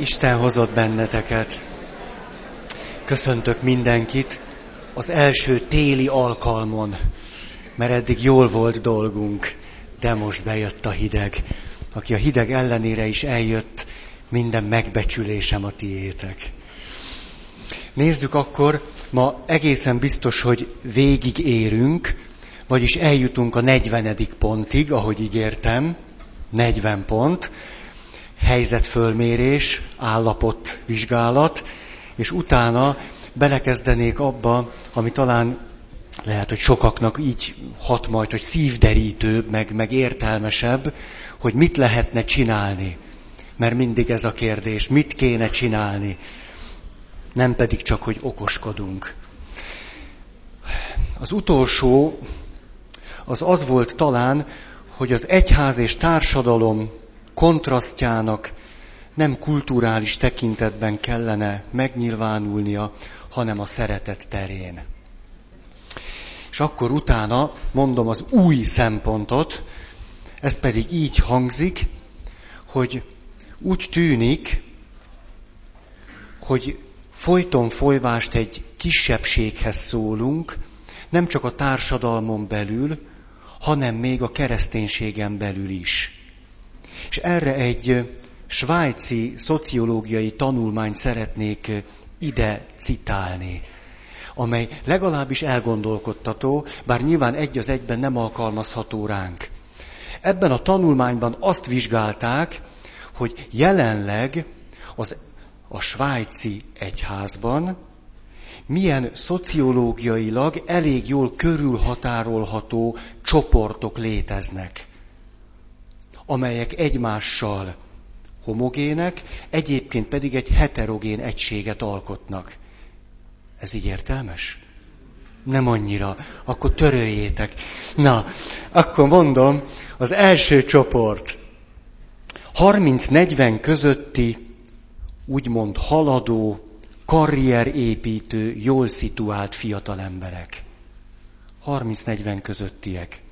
Isten hozott benneteket. Köszöntök mindenkit az első téli alkalmon, mert eddig jól volt dolgunk, de most bejött a hideg. Aki a hideg ellenére is eljött, minden megbecsülésem a tiétek. Nézzük akkor, ma egészen biztos, hogy végigérünk, vagyis eljutunk a 40. pontig, ahogy ígértem, 40 pont, helyzetfölmérés, állapotvizsgálat, és utána belekezdenék abba, ami talán lehet, hogy sokaknak így hat majd, hogy szívderítőbb, meg értelmesebb, hogy mit lehetne csinálni. Mert mindig ez a kérdés, mit kéne csinálni, nem pedig csak, hogy okoskodunk. Az utolsó az volt talán, hogy az egyház és társadalom kontrasztjának nem kulturális tekintetben kellene megnyilvánulnia, hanem a szeretet terén. És akkor utána mondom az új szempontot, ez pedig így hangzik, hogy úgy tűnik, hogy folyton folyvást egy kisebbséghez szólunk, nem csak a társadalmon belül, hanem még a kereszténységen belül is. És erre egy svájci szociológiai tanulmányt szeretnék ide citálni, amely legalábbis elgondolkodtató, bár nyilván egy az egyben nem alkalmazható ránk. Ebben a tanulmányban azt vizsgálták, hogy jelenleg a svájci egyházban milyen szociológiailag elég jól körülhatárolható csoportok léteznek, amelyek egymással homogének, egyébként pedig egy heterogén egységet alkotnak. Ez így értelmes? Nem annyira. Akkor töröljétek. Na, akkor mondom, az első csoport 30-40 közötti, úgymond haladó, karrierépítő, jól szituált fiatalemberek. 30-40 közöttiek.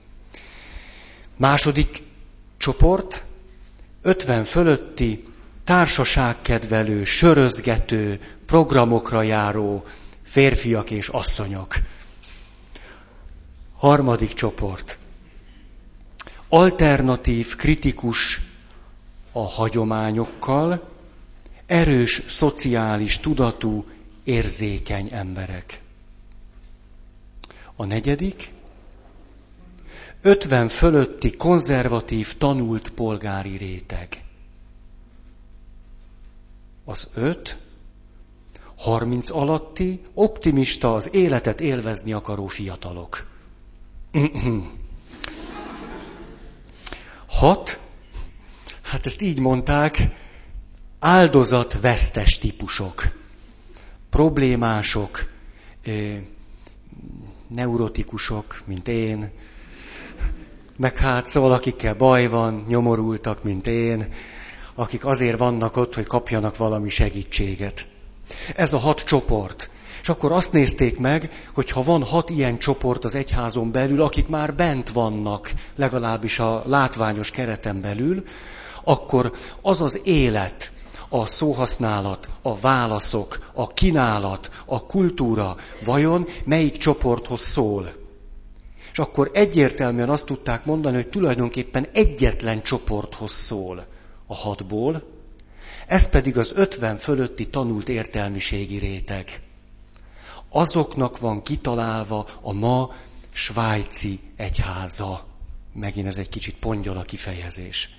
Második csoport, 50 fölötti, társaságkedvelő, sörözgető, programokra járó férfiak és asszonyok. Harmadik csoport, alternatív, kritikus a hagyományokkal, erős, szociális, tudatú, érzékeny emberek. A negyedik, 50 fölötti konzervatív, tanult polgári réteg. Az 5, 30 alatti, optimista, az életet élvezni akaró fiatalok. 6, hát ezt így mondták, áldozatvesztes típusok, problémások, neurotikusok, mint én, meg hát szóval akikkel baj van, nyomorultak, mint én, akik azért vannak ott, hogy kapjanak valami segítséget. Ez a 6 csoport. És akkor azt nézték meg, hogy ha van 6 ilyen csoport az egyházon belül, akik már bent vannak, legalábbis a látványos kereten belül, akkor az az élet, a szóhasználat, a válaszok, a kínálat, a kultúra vajon melyik csoporthoz szól? És akkor egyértelműen azt tudták mondani, hogy tulajdonképpen egyetlen csoporthoz szól a 6-ból, ez pedig az 50 fölötti tanult értelmiségi réteg. Azoknak van kitalálva a ma svájci egyháza. Megint ez egy kicsit pongyol a kifejezés.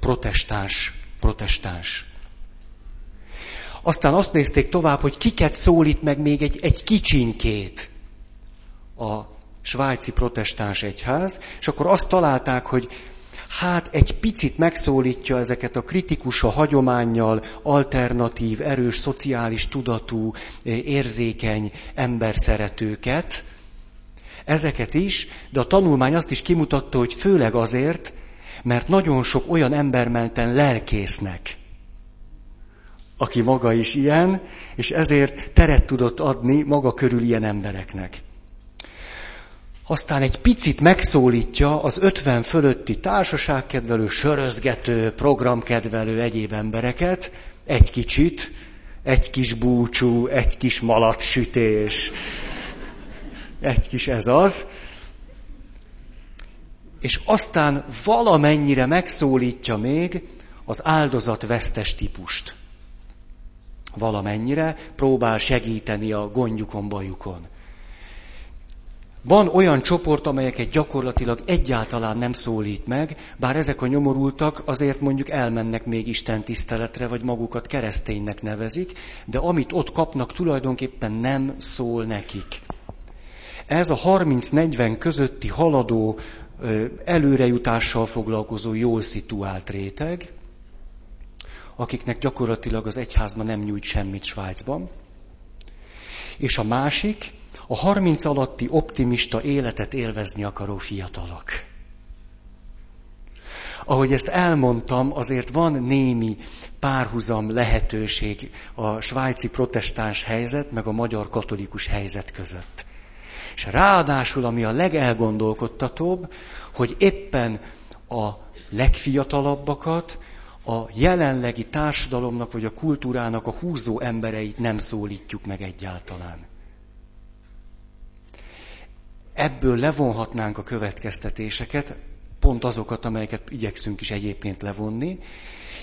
Protestáns. Aztán azt nézték tovább, hogy kiket szólít meg még egy kicsinkét a svájci protestáns egyház, és akkor azt találták, hogy hát egy picit megszólítja ezeket a kritikus, a hagyománnyal, alternatív, erős, szociális tudatú, érzékeny emberszeretőket, ezeket is, de a tanulmány azt is kimutatta, hogy főleg azért, mert nagyon sok olyan ember menten lelkésznek, aki maga is ilyen, és ezért teret tudott adni maga körül ilyen embereknek. Aztán egy picit megszólítja az 50 fölötti társaságkedvelő, sörözgető, programkedvelő egyéb embereket, Egy kicsit, egy kis búcsú, egy kis malacsütés, egy kis ez az. És aztán valamennyire megszólítja még az áldozatvesztes típust. Valamennyire próbál segíteni a gondjukon, bajukon. Van olyan csoport, amelyeket gyakorlatilag egyáltalán nem szólít meg, bár ezek a nyomorultak azért mondjuk elmennek még istentiszteletre, vagy magukat kereszténynek nevezik, de amit ott kapnak, tulajdonképpen nem szól nekik. Ez a 30-40 közötti haladó, előrejutással foglalkozó, jól szituált réteg, akiknek gyakorlatilag az egyházban nem nyújt semmit Svájcban. És a másik, a 30 alatti optimista életet élvezni akaró fiatalok. Ahogy ezt elmondtam, azért van némi párhuzam lehetőség a svájci protestáns helyzet meg a magyar katolikus helyzet között. És ráadásul, ami a legelgondolkodtatóbb, hogy éppen a legfiatalabbakat, a jelenlegi társadalomnak vagy a kultúrának a húzó embereit nem szólítjuk meg egyáltalán. Ebből levonhatnánk a következtetéseket, pont azokat, amelyeket igyekszünk is egyébként levonni.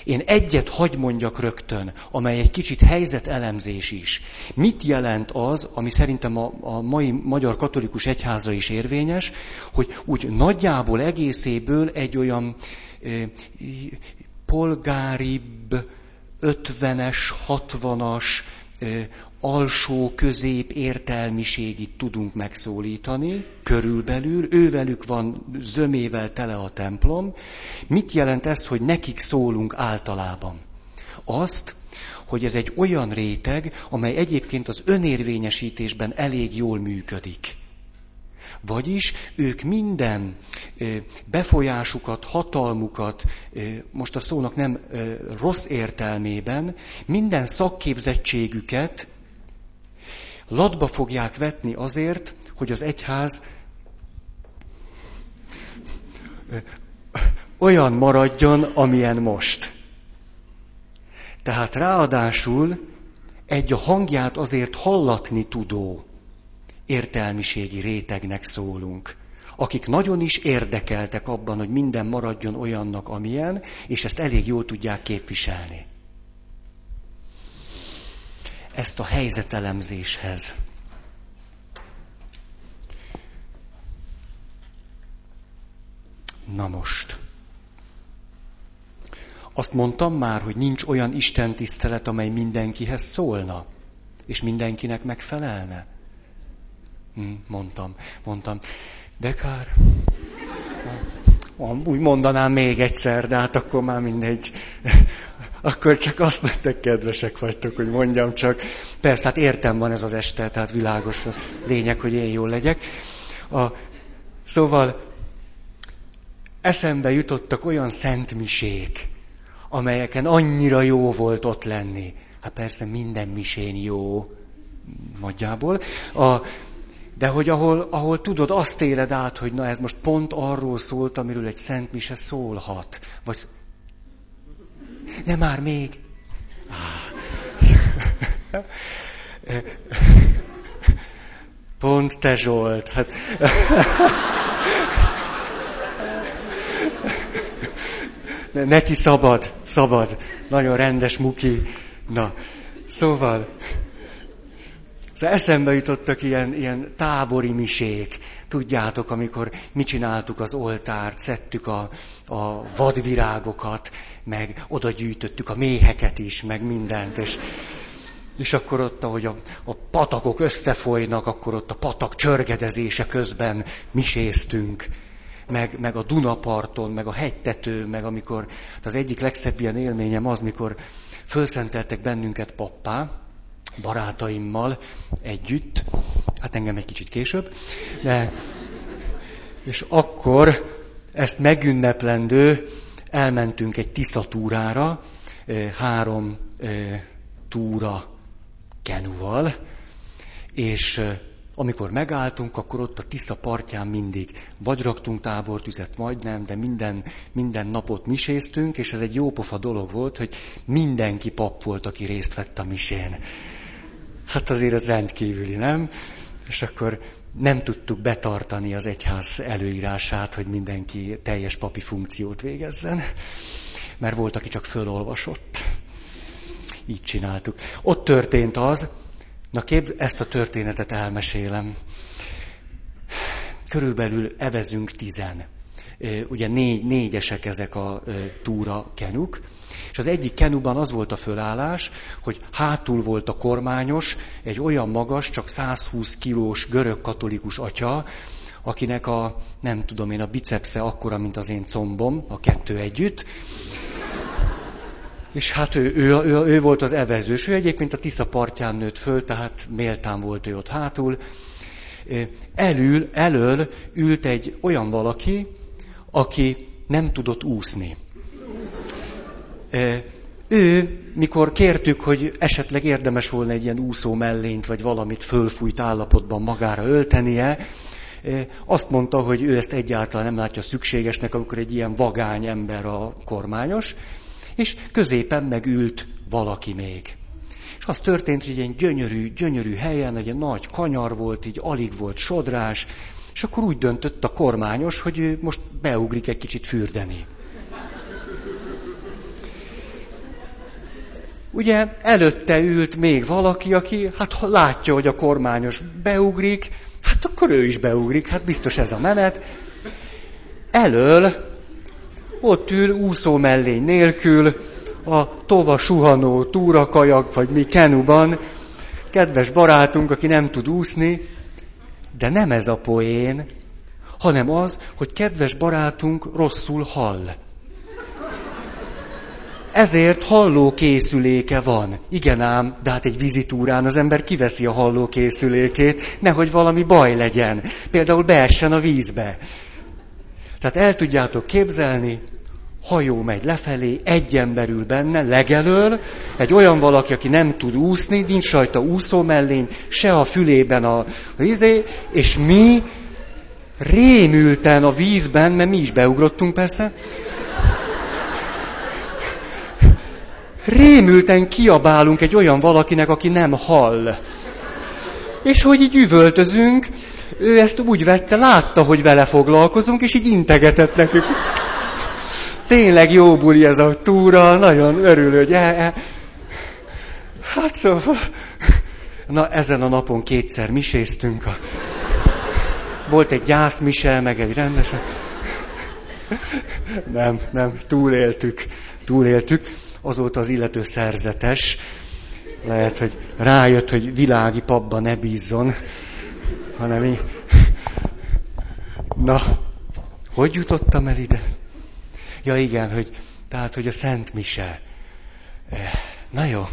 Én egyet hagy mondjak rögtön, amely egy kicsit helyzetelemzés is. Mit jelent az, ami szerintem a mai magyar katolikus egyházra is érvényes, hogy úgy nagyjából egészéből egy olyan polgáribb, 50-es, 60-as, alsó-közép értelmiségit tudunk megszólítani, körülbelül, ővelük van zömével tele a templom. Mit jelent ez, hogy nekik szólunk általában? Azt, hogy ez egy olyan réteg, amely egyébként az önérvényesítésben elég jól működik. Vagyis ők minden befolyásukat, hatalmukat, most a szónak nem rossz értelmében, minden szakképzettségüket latba fogják vetni azért, hogy az egyház olyan maradjon, amilyen most. Tehát ráadásul egy a hangját azért hallatni tudó értelmiségi rétegnek szólunk, akik nagyon is érdekeltek abban, hogy minden maradjon olyannak, amilyen, és ezt elég jól tudják képviselni. Ezt a helyzetelemzéshez. Na most. Azt mondtam már, hogy nincs olyan istentisztelet, amely mindenkihez szólna, és mindenkinek megfelelne. Mondtam. De kár. Úgy mondanám még egyszer, de hát akkor már mindegy. Akkor csak azt nektek kedvesek vagytok, hogy mondjam csak. Persze, hát értem van ez az este, tehát világos lényeg, hogy én jól legyek. Szóval eszembe jutottak olyan szentmisék, amelyeken annyira jó volt ott lenni. Hát persze minden misén jó, nagyjából. De hogy ahol tudod, azt éled át, hogy na ez most pont arról szólt, amiről egy szent mise szólhat. Vagy... Ne már még! Pont te, Zsolt! Hát... Neki szabad. Nagyon rendes muki. Na, szóval... Eszembe jutottak ilyen tábori misék. Tudjátok, amikor mi csináltuk az oltárt, szedtük a vadvirágokat, meg oda gyűjtöttük a méheket is, meg mindent. És akkor ott, ahogy a patakok összefolynak, akkor ott a patak csörgedezése közben miséztünk. Meg a Dunaparton, meg a hegytetőn, meg amikor... Az egyik legszebb ilyen élményem az, mikor fölszenteltek bennünket pappá, barátaimmal együtt, hát engem egy kicsit később, de, és akkor ezt megünneplendő elmentünk egy Tisza túrára, 3 túra kenuval, és Amikor megálltunk, akkor ott a Tisza partján mindig vagy raktunk tábortüzet, majdnem, de minden napot miséztünk, és ez egy jópofa dolog volt, hogy mindenki pap volt, aki részt vett a misén. Hát azért ez rendkívüli, nem? És akkor nem tudtuk betartani az egyház előírását, hogy mindenki teljes papi funkciót végezzen, mert volt, aki csak fölolvasott. Így csináltuk. Ott történt az, ezt a történetet elmesélem. Körülbelül evezünk 10. Ugye négyesek ezek a túra kenuk, és az egyik kenuban az volt a fölállás, hogy hátul volt a kormányos, egy olyan magas, csak 120 kilós görög katolikus atya, akinek a bicepsze akkora, mint az én combom, a kettő együtt. És hát ő volt az evezős, ő egyébként a Tisza partján nőtt föl, tehát méltán volt ő ott hátul. Elől ült egy olyan valaki, aki nem tudott úszni. Ő, mikor kértük, hogy esetleg érdemes volna egy ilyen úszó mellényt, vagy valamit fölfújt állapotban magára öltenie, azt mondta, hogy ő ezt egyáltalán nem látja szükségesnek, amikor egy ilyen vagány ember a kormányos, és középen megült valaki még. És az történt, hogy egy ilyen gyönyörű helyen, egy ilyen nagy kanyar volt, így alig volt sodrás, és akkor úgy döntött a kormányos, hogy ő most beugrik egy kicsit fürdeni. Ugye előtte ült még valaki, aki ha látja, hogy a kormányos beugrik, hát akkor ő is beugrik, hát biztos ez a menet. Elől ott ül úszó mellény nélkül, a tova suhanó túrakajak, vagy mi kenuban, kedves barátunk, aki nem tud úszni, de nem ez a poén, hanem az, hogy kedves barátunk rosszul hall. Ezért hallókészüléke van. Igen ám, de hát egy vizitúrán az ember kiveszi a hallókészülékét, nehogy valami baj legyen, például beessen a vízbe. Tehát el tudjátok képzelni, hajó megy lefelé, egy ember ül benne, legelől, egy olyan valaki, aki nem tud úszni, nincs rajta úszó mellény, se a fülében a vízé, és mi rémülten a vízben, mert mi is beugrottunk persze, rémülten kiabálunk egy olyan valakinek, aki nem hall. És hogy így üvöltözünk, ő ezt úgy vette, látta, hogy vele foglalkozunk, és így integetett nekünk. Tényleg jó buli ez a túra, nagyon örül, hogy Hát szóval... Na, ezen a napon 2-szer miséztünk. Volt egy gyászmise, meg egy rendes... Nem, túléltük. Azóta az illető szerzetes. Lehet, hogy rájött, hogy világi papba ne bízzon, hanem így. Na, hogy jutottam el ide? Ja igen, hogy a Szent Mise. Na jó.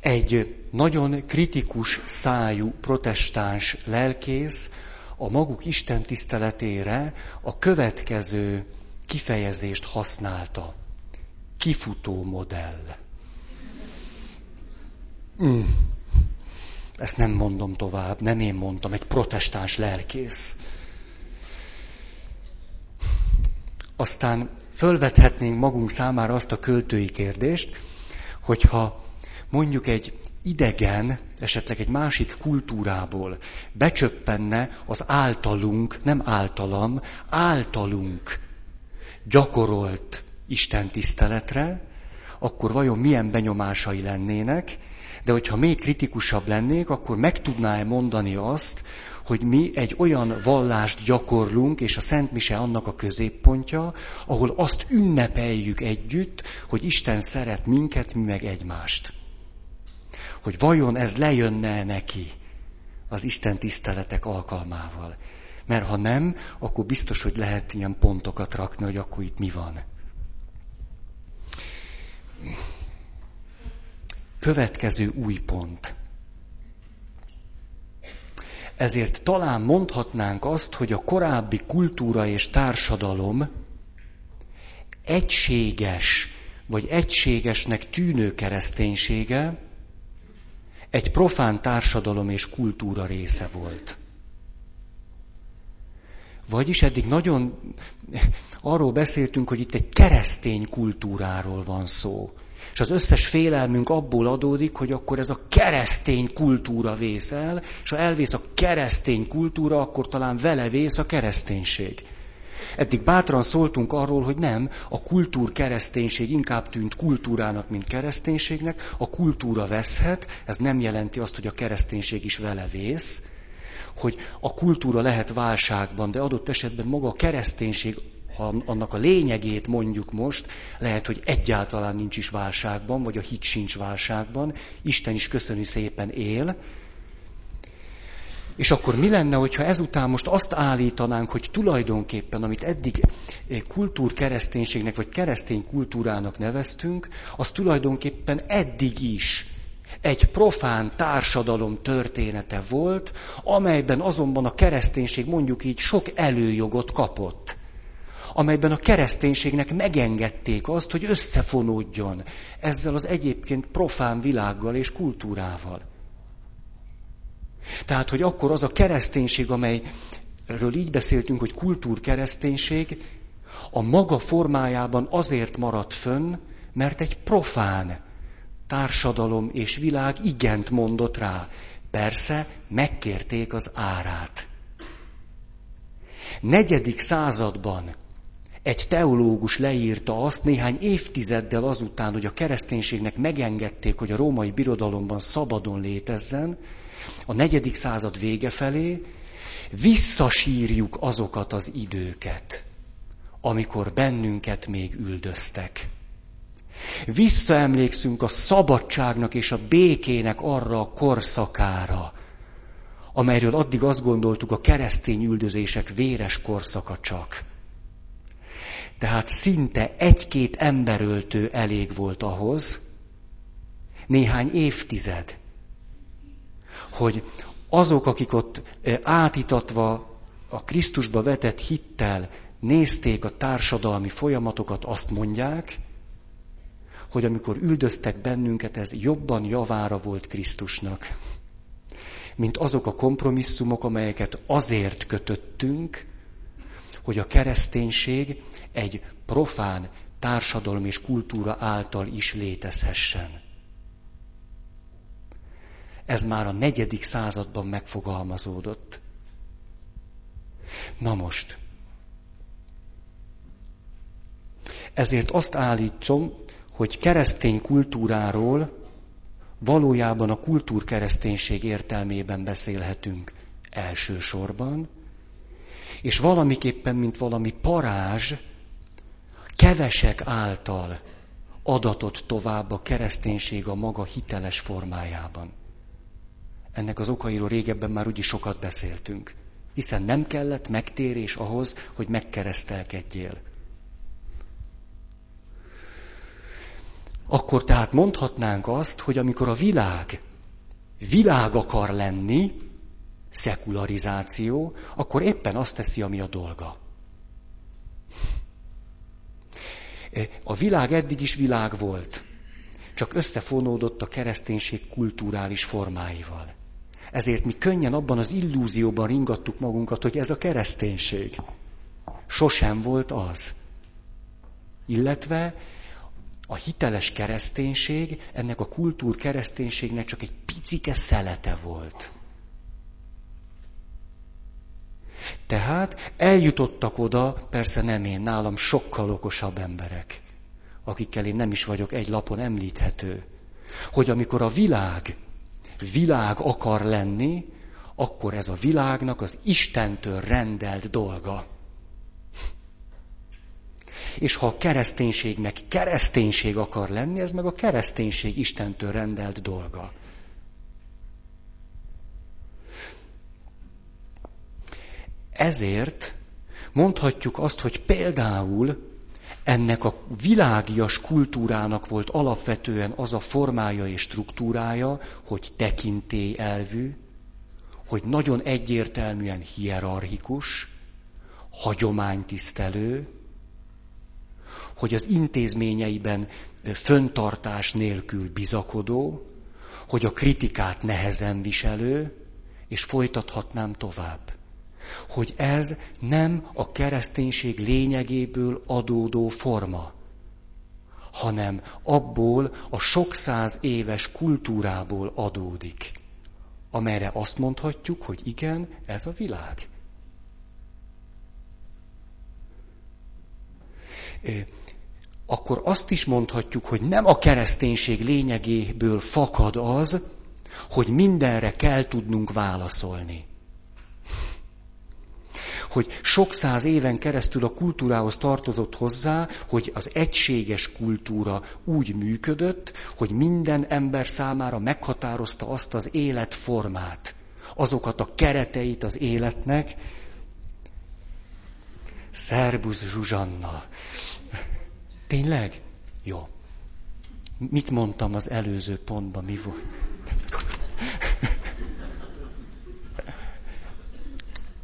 Egy nagyon kritikus szájú protestáns lelkész a maguk Isten tiszteletére a következő kifejezést használta. Kifutó modell. Ezt nem mondom tovább, nem én mondtam, egy protestáns lelkész. Aztán fölvethetnénk magunk számára azt a költői kérdést, hogyha mondjuk egy idegen, esetleg egy másik kultúrából becsöppenne az általunk, nem általam, általunk gyakorolt istentiszteletre, akkor vajon milyen benyomásai lennének, de hogyha még kritikusabb lennék, akkor meg tudná-e mondani azt, hogy mi egy olyan vallást gyakorlunk, és a Szent Mise annak a középpontja, ahol azt ünnepeljük együtt, hogy Isten szeret minket, mi meg egymást. Hogy vajon ez lejönne neki az Isten tiszteletek alkalmával. Mert ha nem, akkor biztos, hogy lehet ilyen pontokat rakni, hogy akkor itt mi van. Következő új pont. Ezért talán mondhatnánk azt, hogy a korábbi kultúra és társadalom egységes, vagy egységesnek tűnő kereszténysége egy profán társadalom és kultúra része volt. Vagyis eddig nagyon arról beszéltünk, hogy itt egy keresztény kultúráról van szó. És az összes félelmünk abból adódik, hogy akkor ez a keresztény kultúra vész el, és ha elvész a keresztény kultúra, akkor talán vele vész a kereszténység. Eddig bátran szóltunk arról, hogy nem, a kultúrkereszténység inkább tűnt kultúrának, mint kereszténységnek, a kultúra veszhet, ez nem jelenti azt, hogy a kereszténység is vele vész, hogy a kultúra lehet válságban, de adott esetben maga a kereszténység, annak a lényegét mondjuk most, lehet, hogy egyáltalán nincs is válságban, vagy a hit sincs válságban, Isten is köszöni szépen él. És akkor mi lenne, hogyha ezután most azt állítanánk, hogy tulajdonképpen, amit eddig kultúrkereszténységnek, vagy keresztény kultúrának neveztünk, az tulajdonképpen eddig is egy profán társadalom története volt, amelyben azonban a kereszténység mondjuk így sok előjogot kapott, amelyben a kereszténységnek megengedték azt, hogy összefonódjon ezzel az egyébként profán világgal és kultúrával. Tehát, hogy akkor az a kereszténység, amelyről így beszéltünk, hogy kultúrkereszténység, a maga formájában azért maradt fönn, mert egy profán társadalom és világ igent mondott rá. Persze, megkérték az árát. 4. században egy teológus leírta azt néhány évtizeddel azután, hogy a kereszténységnek megengedték, hogy a római birodalomban szabadon létezzen, a 4. század vége felé visszasírjuk azokat az időket, amikor bennünket még üldöztek. Visszaemlékszünk a szabadságnak és a békének arra a korszakára, amelyről addig azt gondoltuk, a keresztény üldözések véres korszaka csak. Tehát szinte egy-két emberöltő elég volt ahhoz, néhány évtized, hogy azok, akik ott átítatva a Krisztusba vetett hittel nézték a társadalmi folyamatokat, azt mondják, hogy amikor üldöztek bennünket, ez jobban javára volt Krisztusnak, mint azok a kompromisszumok, amelyeket azért kötöttünk, hogy a kereszténység egy profán társadalom és kultúra által is létezhessen. Ez már a 4. században megfogalmazódott. Na most. Ezért azt állítom, hogy keresztény kultúráról valójában a kultúrkereszténység értelmében beszélhetünk elsősorban, és valamiképpen, mint valami parázs, kevesek által adatott tovább a kereszténység a maga hiteles formájában. Ennek az okairól régebben már úgyis sokat beszéltünk, hiszen nem kellett megtérés ahhoz, hogy megkeresztelkedjél. Akkor tehát mondhatnánk azt, hogy amikor a világ akar lenni, szekularizáció, akkor éppen azt teszi, ami a dolga. A világ eddig is világ volt, csak összefonódott a kereszténység kulturális formáival. Ezért mi könnyen abban az illúzióban ringattuk magunkat, hogy ez a kereszténység. Sosem volt az. Illetve a hiteles kereszténység ennek a kultúrkereszténységnek csak egy picike szelete volt. Tehát eljutottak oda, persze nem én, nálam sokkal okosabb emberek, akikkel én nem is vagyok egy lapon említhető, hogy amikor a világ akar lenni, akkor ez a világnak az Istentől rendelt dolga. És ha a kereszténységnek kereszténység akar lenni, ez meg a kereszténység Istentől rendelt dolga. Ezért mondhatjuk azt, hogy például ennek a világias kultúrának volt alapvetően az a formája és struktúrája, hogy tekintélyelvű, hogy nagyon egyértelműen hierarchikus, hagyománytisztelő, hogy az intézményeiben föntartás nélkül bizakodó, hogy a kritikát nehezen viselő, és folytathatnám tovább, hogy ez nem a kereszténység lényegéből adódó forma, hanem abból a sok száz éves kultúrából adódik, amelyre azt mondhatjuk, hogy igen, ez a világ. Akkor azt is mondhatjuk, hogy nem a kereszténység lényegéből fakad az, hogy mindenre kell tudnunk válaszolni. Hogy sok száz éven keresztül a kultúrához tartozott hozzá, hogy az egységes kultúra úgy működött, hogy minden ember számára meghatározta azt az életformát, azokat a kereteit az életnek. Szerbusz Zsuzsanna! Tényleg? Jó. Mit mondtam az előző pontban? Mi volt?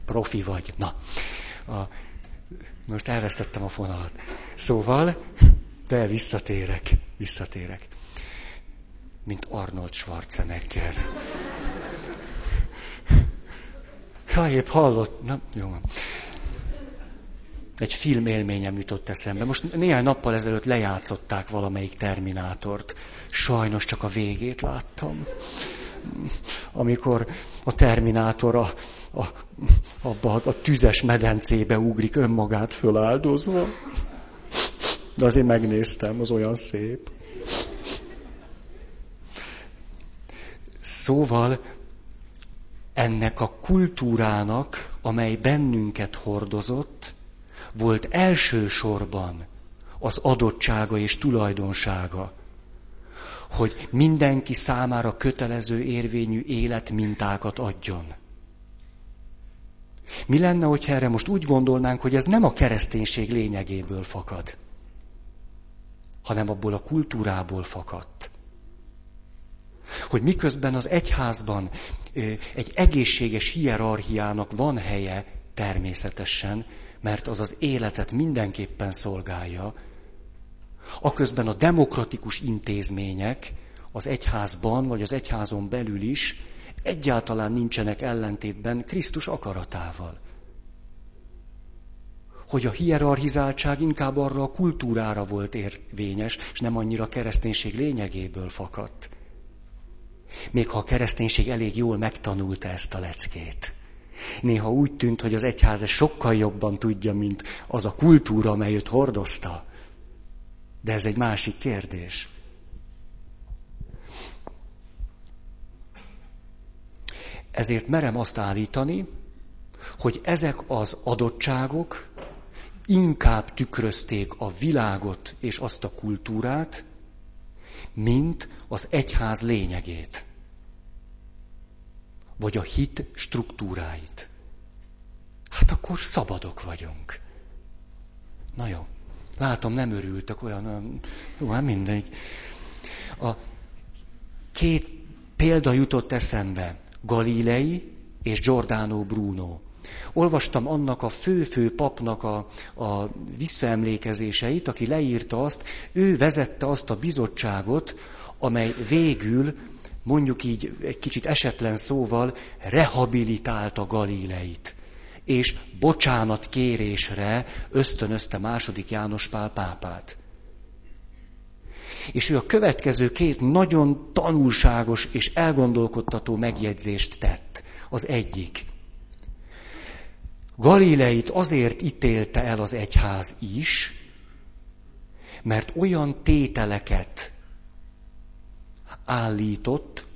Profi vagy. Na. Most elvesztettem a fonalat. Szóval, de visszatérek. Mint Arnold Schwarzenegger. Ha épp hallott. Na, jó. Egy filmélményem jutott eszembe. Most néhány nappal ezelőtt lejátszották valamelyik Terminátort. Sajnos csak a végét láttam. Amikor a Terminátor abba a tüzes medencébe ugrik önmagát föláldozva. De azért megnéztem, az olyan szép. Szóval ennek a kultúrának, amely bennünket hordozott, volt elsősorban az adottsága és tulajdonsága, hogy mindenki számára kötelező érvényű életmintákat adjon. Mi lenne, hogyha erre most úgy gondolnánk, hogy ez nem a kereszténység lényegéből fakad, hanem abból a kultúrából fakadt. Hogy miközben az egyházban egy egészséges hierarchiának van helye természetesen, mert az az életet mindenképpen szolgálja, aközben a demokratikus intézmények az egyházban, vagy az egyházon belül is egyáltalán nincsenek ellentétben Krisztus akaratával. Hogy a hierarchizáltság inkább arra a kultúrára volt érvényes, és nem annyira a kereszténység lényegéből fakadt. Még ha a kereszténység elég jól megtanulta ezt a leckét. Néha úgy tűnt, hogy az egyház sokkal jobban tudja, mint az a kultúra, amely őt hordozta. De ez egy másik kérdés. Ezért merem azt állítani, hogy ezek az adottságok inkább tükrözték a világot és azt a kultúrát, mint az egyház lényegét, vagy a hit struktúráit. Hát akkor szabadok vagyunk. Na jó, látom, nem örültek olyan, jó, hát mindegy. A két példa jutott eszembe, Galilei és Giordano Bruno. Olvastam annak a fő-fő papnak a visszaemlékezéseit, aki leírta azt, ő vezette azt a bizottságot, amely végül, mondjuk így egy kicsit esetlen szóval, rehabilitálta Galileit, és bocsánatkérésre ösztönözte második János Pál pápát. És ő a következő két nagyon tanulságos és elgondolkodtató megjegyzést tett. Az egyik. Galileit azért ítélte el az egyház is, mert olyan tételeket állított,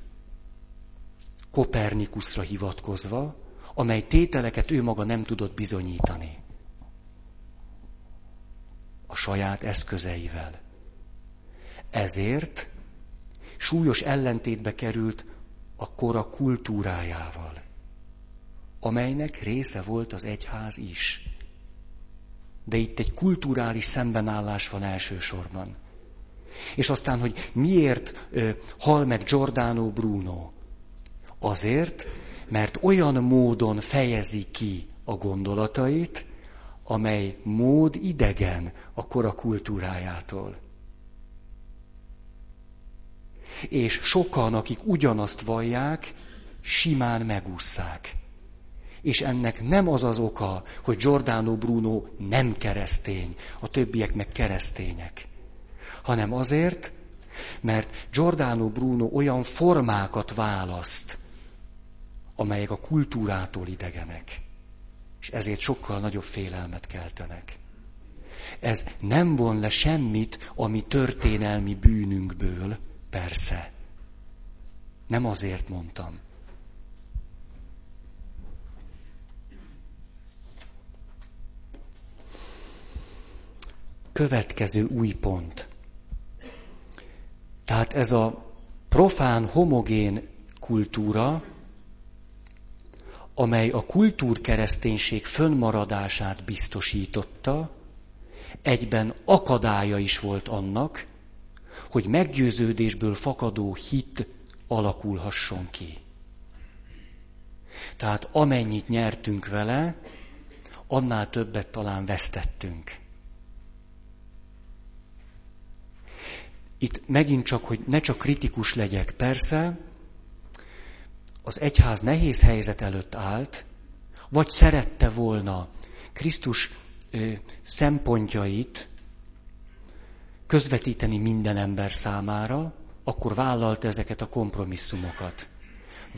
Kopernikuszra hivatkozva, amely tételeket ő maga nem tudott bizonyítani a saját eszközeivel. Ezért súlyos ellentétbe került a kora kultúrájával, amelynek része volt az egyház is. De itt egy kulturális szembenállás van elsősorban. És aztán, hogy miért hal meg Giordano Bruno? Azért, mert olyan módon fejezi ki a gondolatait, amely mód idegen a kora kultúrájától. és sokan, akik ugyanazt vallják, simán megússzák. És ennek nem az az oka, hogy Giordano Bruno nem keresztény, a többiek meg keresztények, hanem azért, mert Giordano Bruno olyan formákat választ, amelyek a kultúrától idegenek, és ezért sokkal nagyobb félelmet keltenek. Ez nem von le semmit a mi történelmi bűnünkből, persze. Nem azért mondtam. Következő új pont. Tehát ez a profán homogén kultúra, amely a kultúrkereszténység fönnmaradását biztosította, egyben akadálya is volt annak, hogy meggyőződésből fakadó hit alakulhasson ki. Tehát amennyit nyertünk vele, annál többet talán vesztettünk. Itt megint csak, hogy ne csak kritikus legyek, persze, az egyház nehéz helyzet előtt állt, vagy szerette volna Krisztus szempontjait közvetíteni minden ember számára, akkor vállalta ezeket a kompromisszumokat.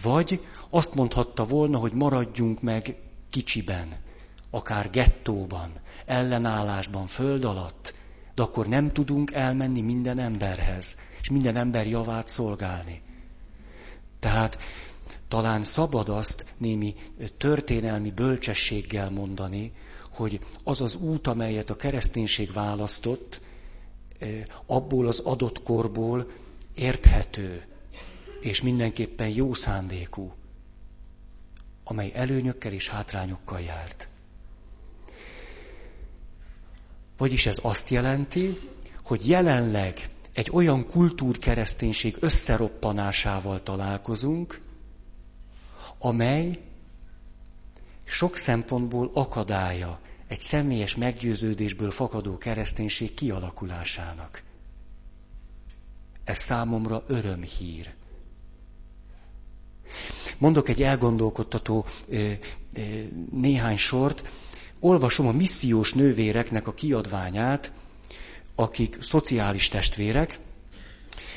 Vagy azt mondhatta volna, hogy maradjunk meg kicsiben, akár gettóban, ellenállásban, föld alatt, de akkor nem tudunk elmenni minden emberhez, és minden ember javát szolgálni. Tehát talán szabad azt némi történelmi bölcsességgel mondani, hogy az az út, amelyet a kereszténység választott, abból az adott korból érthető, és mindenképpen jó szándékú, amely előnyökkel és hátrányokkal járt. Vagyis ez azt jelenti, hogy jelenleg egy olyan kultúrkereszténység összeroppanásával találkozunk, amely sok szempontból akadálya egy személyes meggyőződésből fakadó kereszténység kialakulásának. Ez számomra örömhír. Mondok egy elgondolkodtató néhány sort. Olvasom a missziós nővéreknek a kiadványát, akik szociális testvérek.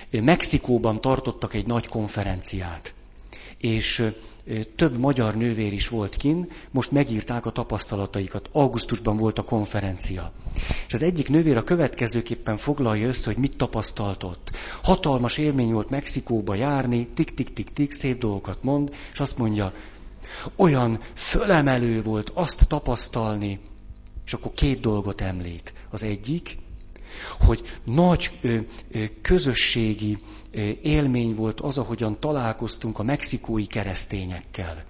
Mexikóban tartottak egy nagy konferenciát, és több magyar nővér is volt kinn, most megírták a tapasztalataikat. Augusztusban volt a konferencia. És az egyik nővér a következőképpen foglalja össze, hogy mit tapasztalt ott. Hatalmas élmény volt Mexikóba járni, tik-tik-tik-tik, szép dolgokat mond, és azt mondja, olyan fölemelő volt azt tapasztalni, és akkor két dolgot említ. Az egyik, hogy nagy közösségi élmény volt az, ahogyan találkoztunk a mexikói keresztényekkel.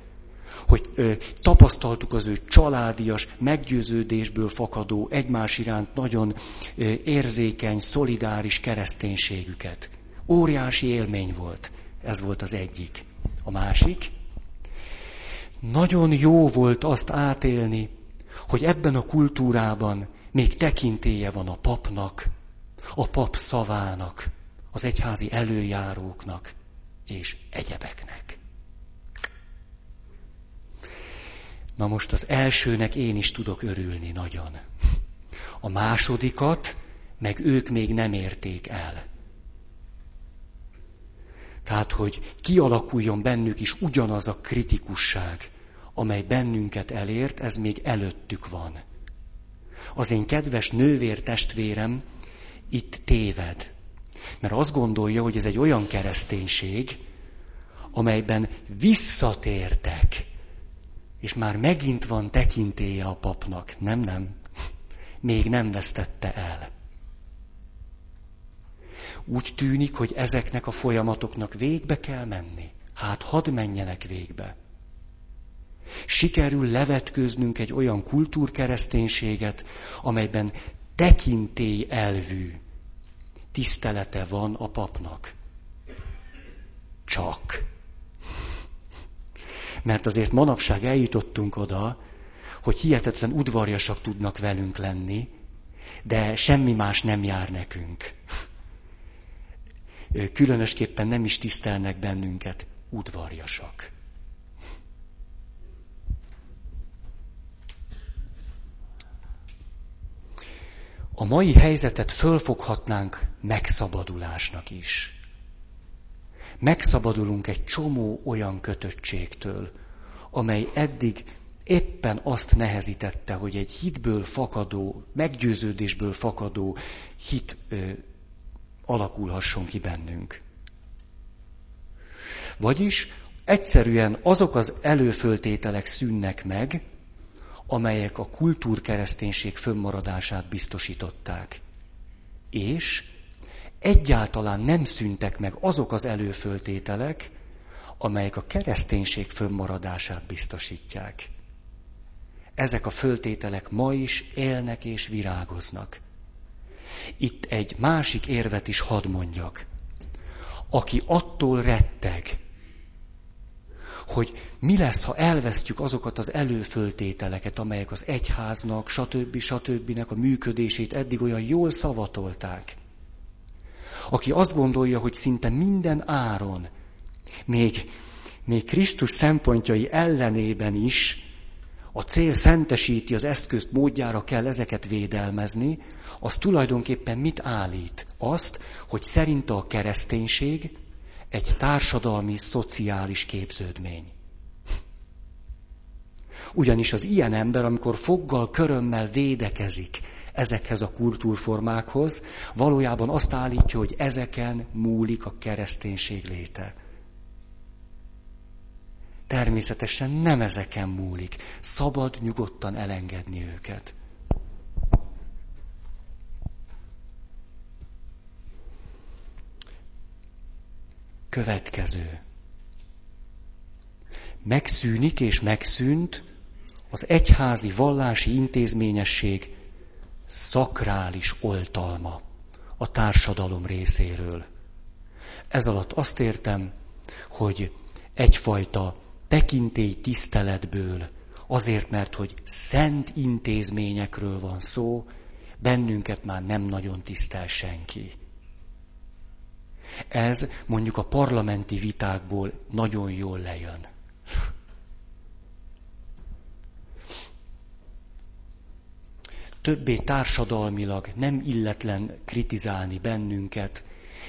Hogy tapasztaltuk az ő családias, meggyőződésből fakadó, egymás iránt nagyon érzékeny, szolidáris kereszténységüket. Óriási élmény volt. Ez volt az egyik. A másik, nagyon jó volt azt átélni, hogy ebben a kultúrában még tekintélye van a papnak, a pap szavának, az egyházi előjáróknak és egyebeknek. Na most az elsőnek én is tudok örülni nagyon. A másodikat meg ők még nem érték el. Tehát, hogy kialakuljon bennük is ugyanaz a kritikusság, amely bennünket elért, ez még előttük van. Az én kedves nővértestvérem itt téved. Mert azt gondolja, hogy ez egy olyan kereszténység, amelyben visszatértek, és már megint van tekintélye a papnak. Nem, nem. Még nem vesztette el. Úgy tűnik, hogy ezeknek a folyamatoknak végbe kell menni. Hát hadd menjenek végbe. Sikerül levetkőznünk egy olyan kultúrkereszténységet, amelyben tekintély elvű tisztelete van a papnak. Csak. Mert azért manapság eljutottunk oda, hogy hihetetlen udvarjasak tudnak velünk lenni, de semmi más nem jár nekünk. különösképpen nem is tisztelnek bennünket, udvarjasak. A mai helyzetet fölfoghatnánk megszabadulásnak is. Megszabadulunk egy csomó olyan kötöttségtől, amely eddig éppen azt nehezítette, hogy egy hitből fakadó, meggyőződésből fakadó hit alakulhasson ki bennünk. Vagyis egyszerűen azok az előföltételek szűnnek meg, amelyek a kultúrkereszténység fönnmaradását biztosították. És egyáltalán nem szűntek meg azok az előföltételek, amelyek a kereszténység fönnmaradását biztosítják. Ezek a föltételek ma is élnek és virágoznak. Itt egy másik érvet is hadd mondjak. Aki attól retteg, hogy mi lesz, ha elvesztjük azokat az előföltételeket, amelyek az egyháznak, stb. A működését eddig olyan jól szavatolták. Aki azt gondolja, hogy szinte minden áron, még Krisztus szempontjai ellenében is a cél szentesíti, az eszközt módjára kell ezeket védelmezni, az tulajdonképpen mit állít? Azt, hogy szerinte a kereszténység egy társadalmi, szociális képződmény. Ugyanis az ilyen ember, amikor foggal, körömmel védekezik ezekhez a kultúrformákhoz, valójában azt állítja, hogy ezeken múlik a kereszténység léte. Természetesen nem ezeken múlik. Szabad nyugodtan elengedni őket. Következő. Megszűnik és megszűnt az egyházi vallási intézményesség szakrális oltalma a társadalom részéről. Ez alatt azt értem, hogy egyfajta tekintély tiszteletből, azért, mert hogy szent intézményekről van szó, bennünket már nem nagyon tisztel senki. Ez mondjuk a parlamenti vitákból nagyon jól lejön. Többé társadalmilag nem illetlen kritizálni bennünket,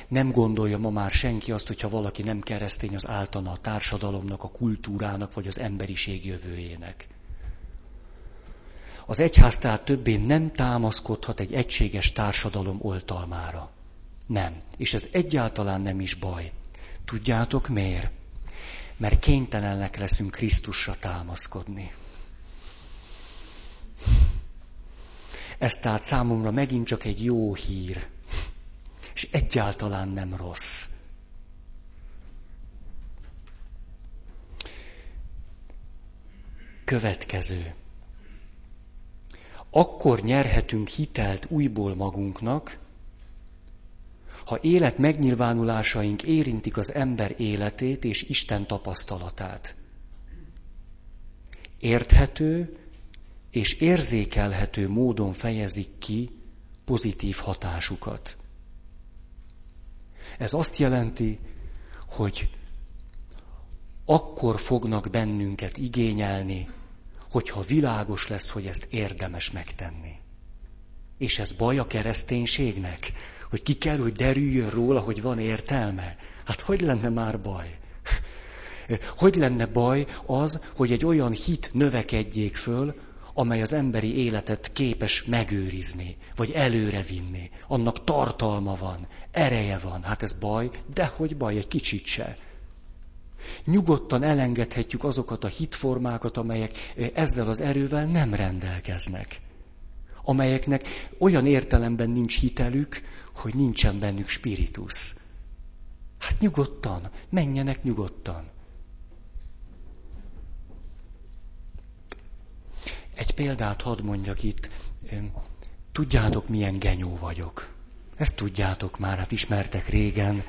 nem gondolja ma már senki azt, hogyha valaki nem keresztény, az általa a társadalomnak, a kultúrának vagy az emberiség jövőjének. Az egyház tehát többé nem támaszkodhat egy egységes társadalom oltalmára. Nem. És ez egyáltalán nem is baj. Tudjátok miért? Mert kénytelenek leszünk Krisztusra támaszkodni. Ez tehát számomra megint csak egy jó hír. És egyáltalán nem rossz. Következő. Akkor nyerhetünk hitelt újból magunknak, ha élet megnyilvánulásaink érintik az ember életét és Isten tapasztalatát. Érthető és érzékelhető módon fejezik ki pozitív hatásukat. Ez azt jelenti, hogy akkor fognak bennünket igényelni, hogyha világos lesz, hogy ezt érdemes megtenni. És ez baj a kereszténységnek, hogy ki kell, hogy derüljön róla, hogy van értelme. Hát hogy lenne már baj? Hogy lenne baj az, hogy egy olyan hit növekedjék föl, amely az emberi életet képes megőrizni, vagy előrevinni. Annak tartalma van, ereje van. Hát ez baj, dehogy baj, egy kicsit se. Nyugodtan elengedhetjük azokat a hitformákat, amelyek ezzel az erővel nem rendelkeznek. Amelyeknek olyan értelemben nincs hitelük, hogy nincsen bennük spiritus. Hát nyugodtan, menjenek nyugodtan. Egy példát hadd mondjak itt. Tudjátok, milyen genyó vagyok. Ezt tudjátok már, hát ismertek régen.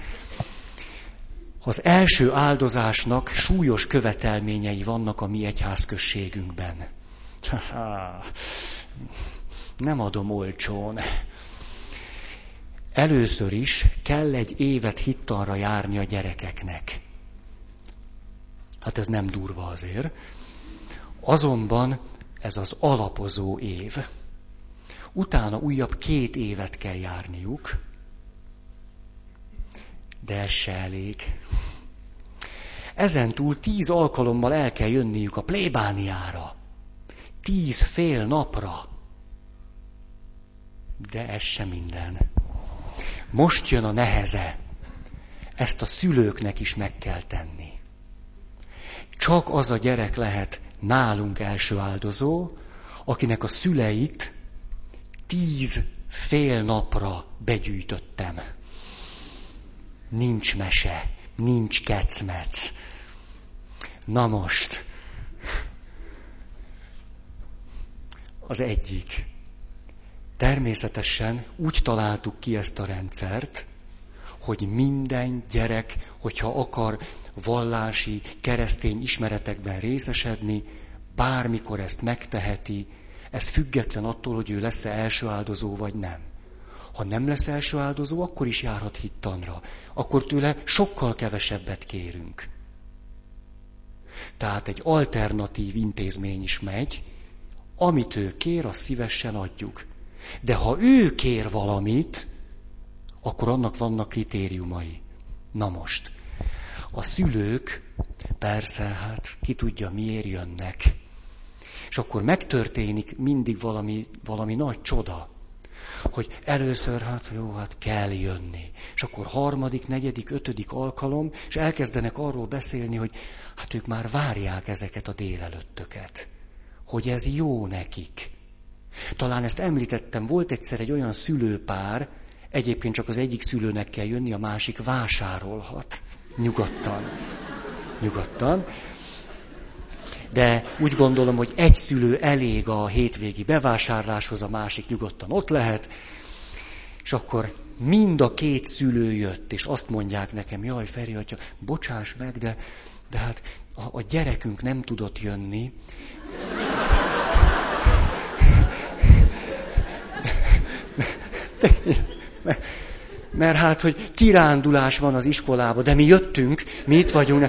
Az első áldozásnak súlyos követelményei vannak a mi egyházközségünkben. Nem adom olcsón. Először is kell egy évet hittanra járni a gyerekeknek. Hát ez nem durva azért. Azonban ez az alapozó év. Utána újabb 2 évet kell járniuk. De ez se elég. Ezentúl 10 alkalommal el kell jönniük a plébániára. 10 fél napra. De ez se minden. Most jön a neheze. Ezt a szülőknek is meg kell tenni. Csak az a gyerek lehet nálunk első áldozó, akinek a szüleit 10 fél napra begyűjtöttem. Nincs mese, nincs kecmec. Na most, az egyik. Természetesen úgy találtuk ki ezt a rendszert, hogy minden gyerek, hogyha akar vallási, keresztény ismeretekben részesedni, bármikor ezt megteheti, ez független attól, hogy ő lesz-e első áldozó vagy nem. Ha nem lesz első áldozó, akkor is járhat hittanra. Akkor tőle sokkal kevesebbet kérünk. Tehát egy alternatív intézmény is megy, amit ő kér, azt szívesen adjuk. De ha ő kér valamit, akkor annak vannak kritériumai. Na most, a szülők persze, hát ki tudja miért jönnek. És akkor megtörténik mindig valami nagy csoda, hogy először hát kell jönni. És akkor 3., 4., 5. alkalom, és elkezdenek arról beszélni, hogy hát ők már várják ezeket a délelőttöket, hogy ez jó nekik. Talán ezt említettem, volt egyszer egy olyan szülőpár, egyébként csak az egyik szülőnek kell jönni, a másik vásárolhat. Nyugodtan. De úgy gondolom, hogy egy szülő elég a hétvégi bevásárláshoz, a másik nyugodtan ott lehet. És akkor mind a 2 szülő jött, és azt mondják nekem, jaj Feri atya, bocsáss meg, de hát a gyerekünk nem tudott jönni. Mert hát, hogy kirándulás van az iskolában, de mi jöttünk, mi itt vagyunk.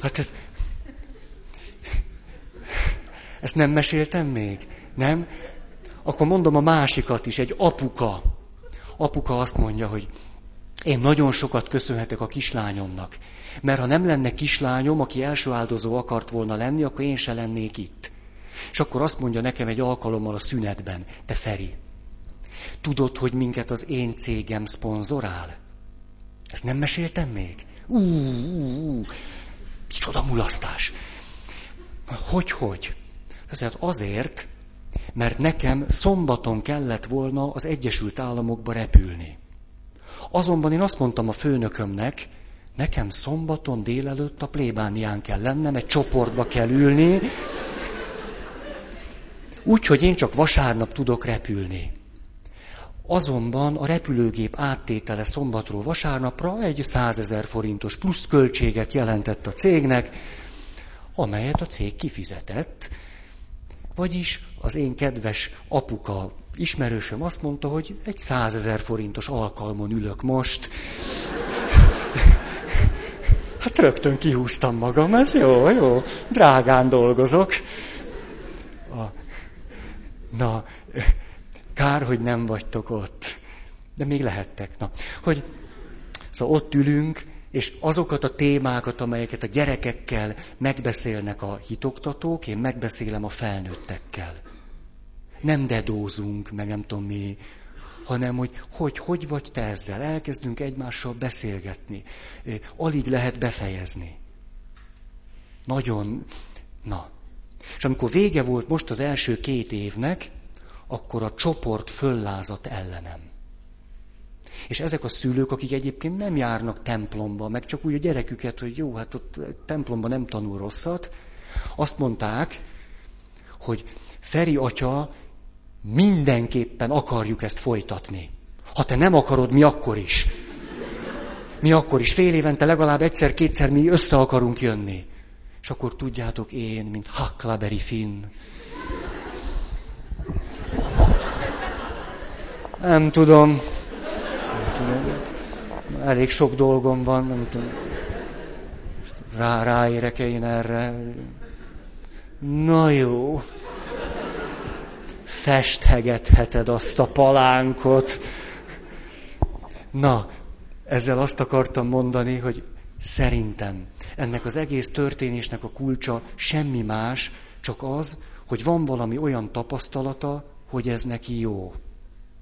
Hát ez... Ezt nem meséltem még? Nem? Akkor mondom a másikat is, egy apuka. Apuka azt mondja, hogy én nagyon sokat köszönhetek a kislányomnak, mert ha nem lenne kislányom, aki első áldozó akart volna lenni, akkor én se lennék itt. És akkor azt mondja nekem egy alkalommal a szünetben, te Feri, tudod, hogy minket az én cégem szponzorál? Ezt nem meséltem még? Micsoda mulasztás! Hogy? Azért, mert nekem szombaton kellett volna az Egyesült Államokba repülni. Azonban én azt mondtam a főnökömnek, nekem szombaton délelőtt a plébánián kell lennem, egy csoportba kell ülni, úgyhogy én csak vasárnap tudok repülni. Azonban a repülőgép áttétele szombatról vasárnapra egy 100 000 forintos plusz költséget jelentett a cégnek, amelyet a cég kifizetett. Vagyis az én kedves apuka ismerősöm azt mondta, hogy egy 100 000 forintos alkalmon ülök most. Hát rögtön kihúztam magam, ez jó, drágán dolgozok. Na, kár, hogy nem vagytok ott, de még lehettek. Na, hogy szóval ott ülünk, és azokat a témákat, amelyeket a gyerekekkel megbeszélnek a hitoktatók, én megbeszélem a felnőttekkel. Nem dedózunk, meg nem tudom mi, hanem hogy vagy te ezzel, elkezdünk egymással beszélgetni. Alig lehet befejezni. Nagyon, na. És amikor vége volt most az első 2 évnek, akkor a csoport föllázadt ellenem. És ezek a szülők, akik egyébként nem járnak templomba, meg csak úgy a gyereküket, hogy jó, hát ott templomba nem tanul rosszat, azt mondták, hogy Feri atya, mindenképpen akarjuk ezt folytatni. Ha te nem akarod, mi akkor is. Mi akkor is. Fél évente legalább 1-2-szer mi össze akarunk jönni. És akkor tudjátok, én, mint Huckleberry Finn, nem tudom... elég sok dolgom van, amit ráérek-e én erre. Na jó, festhegetheted azt a palánkot. Na, ezzel azt akartam mondani, hogy szerintem ennek az egész történésnek a kulcsa semmi más, csak az, hogy van valami olyan tapasztalata, hogy ez neki jó.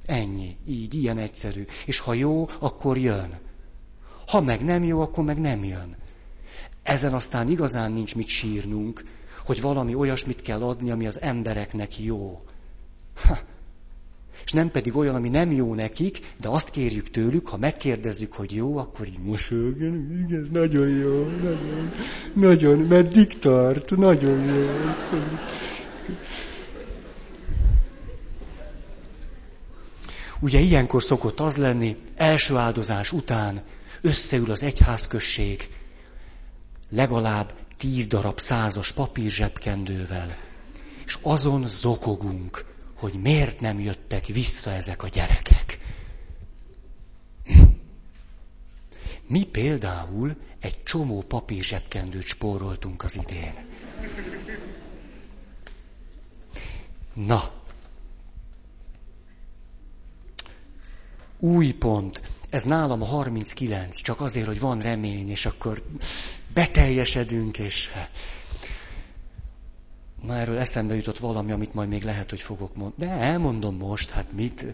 Ennyi, így, ilyen egyszerű. És ha jó, akkor jön. Ha meg nem jó, akkor meg nem jön. Ezen aztán igazán nincs mit sírnunk, hogy valami olyasmit kell adni, ami az embereknek jó. Ha. És nem pedig olyan, ami nem jó nekik, de azt kérjük tőlük, ha megkérdezzük, hogy jó, akkor így mosolygunk, ez nagyon jó, nagyon, meddig tart, nagyon jó. Ugye ilyenkor szokott az lenni, első áldozás után összeül az egyházközség legalább 10 darab 100-as papír zsebkendővel, és azon zokogunk, hogy miért nem jöttek vissza ezek a gyerekek. Mi például egy csomó papír zsebkendőt spóroltunk az idén. Na. Új pont. Ez nálam a 39, csak azért, hogy van remény, és akkor beteljesedünk, és... Na, erről eszembe jutott valami, amit majd még lehet, hogy fogok mondani. De elmondom most, hát mit.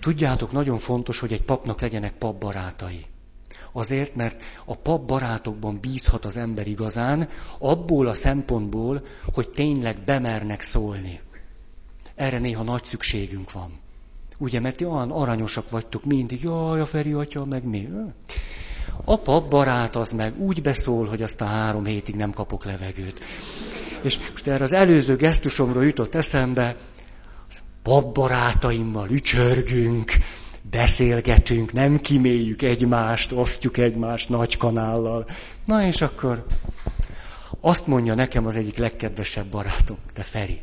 Tudjátok, nagyon fontos, hogy egy papnak legyenek papbarátai. Azért, mert a papbarátokban bízhat az ember igazán, abból a szempontból, hogy tényleg bemernek szólni. Erre néha nagy szükségünk van. Ugye, mert olyan aranyosak vagytok mindig, jaj, a Feri atya, meg mi. A papbarát az meg úgy beszól, hogy aztán 3 hétig nem kapok levegőt. És most erre az előző gesztusomról jutott eszembe, papbarátaimmal ücsörgünk, beszélgetünk, nem kiméljük egymást, osztjuk egymást nagy kanállal. Na és akkor azt mondja nekem az egyik legkedvesebb barátom, de Feri,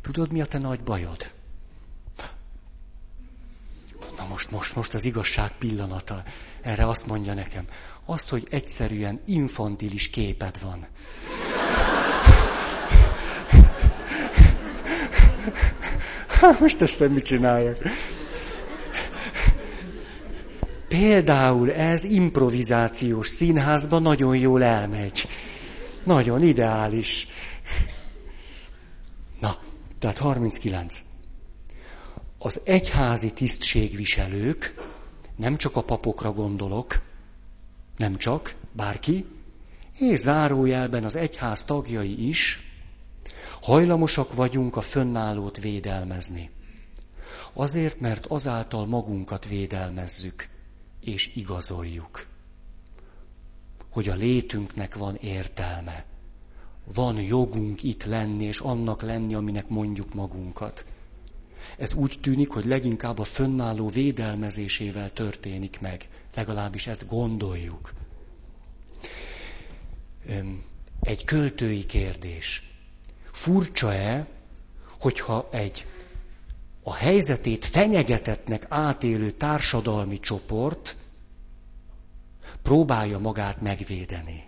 tudod mi a te nagy bajod? Na most az igazság pillanata. Erre azt mondja nekem, az, hogy egyszerűen infantilis képed van. Hát most ezt mit csináljak? Például ez improvizációs színházban nagyon jól elmegy. Nagyon ideális. Na, tehát 39. Az egyházi tisztségviselők, nem csak a papokra gondolok, nem csak, bárki, és zárójelben az egyház tagjai is, hajlamosak vagyunk a fönnállót védelmezni. Azért, mert azáltal magunkat védelmezzük, és igazoljuk, hogy a létünknek van értelme. Van jogunk itt lenni, és annak lenni, aminek mondjuk magunkat. Ez úgy tűnik, hogy leginkább a fönnálló védelmezésével történik meg. Legalábbis ezt gondoljuk. Egy költői kérdés. Furcsa-e, hogyha egy a helyzetét fenyegetettnek átélő társadalmi csoport próbálja magát megvédeni?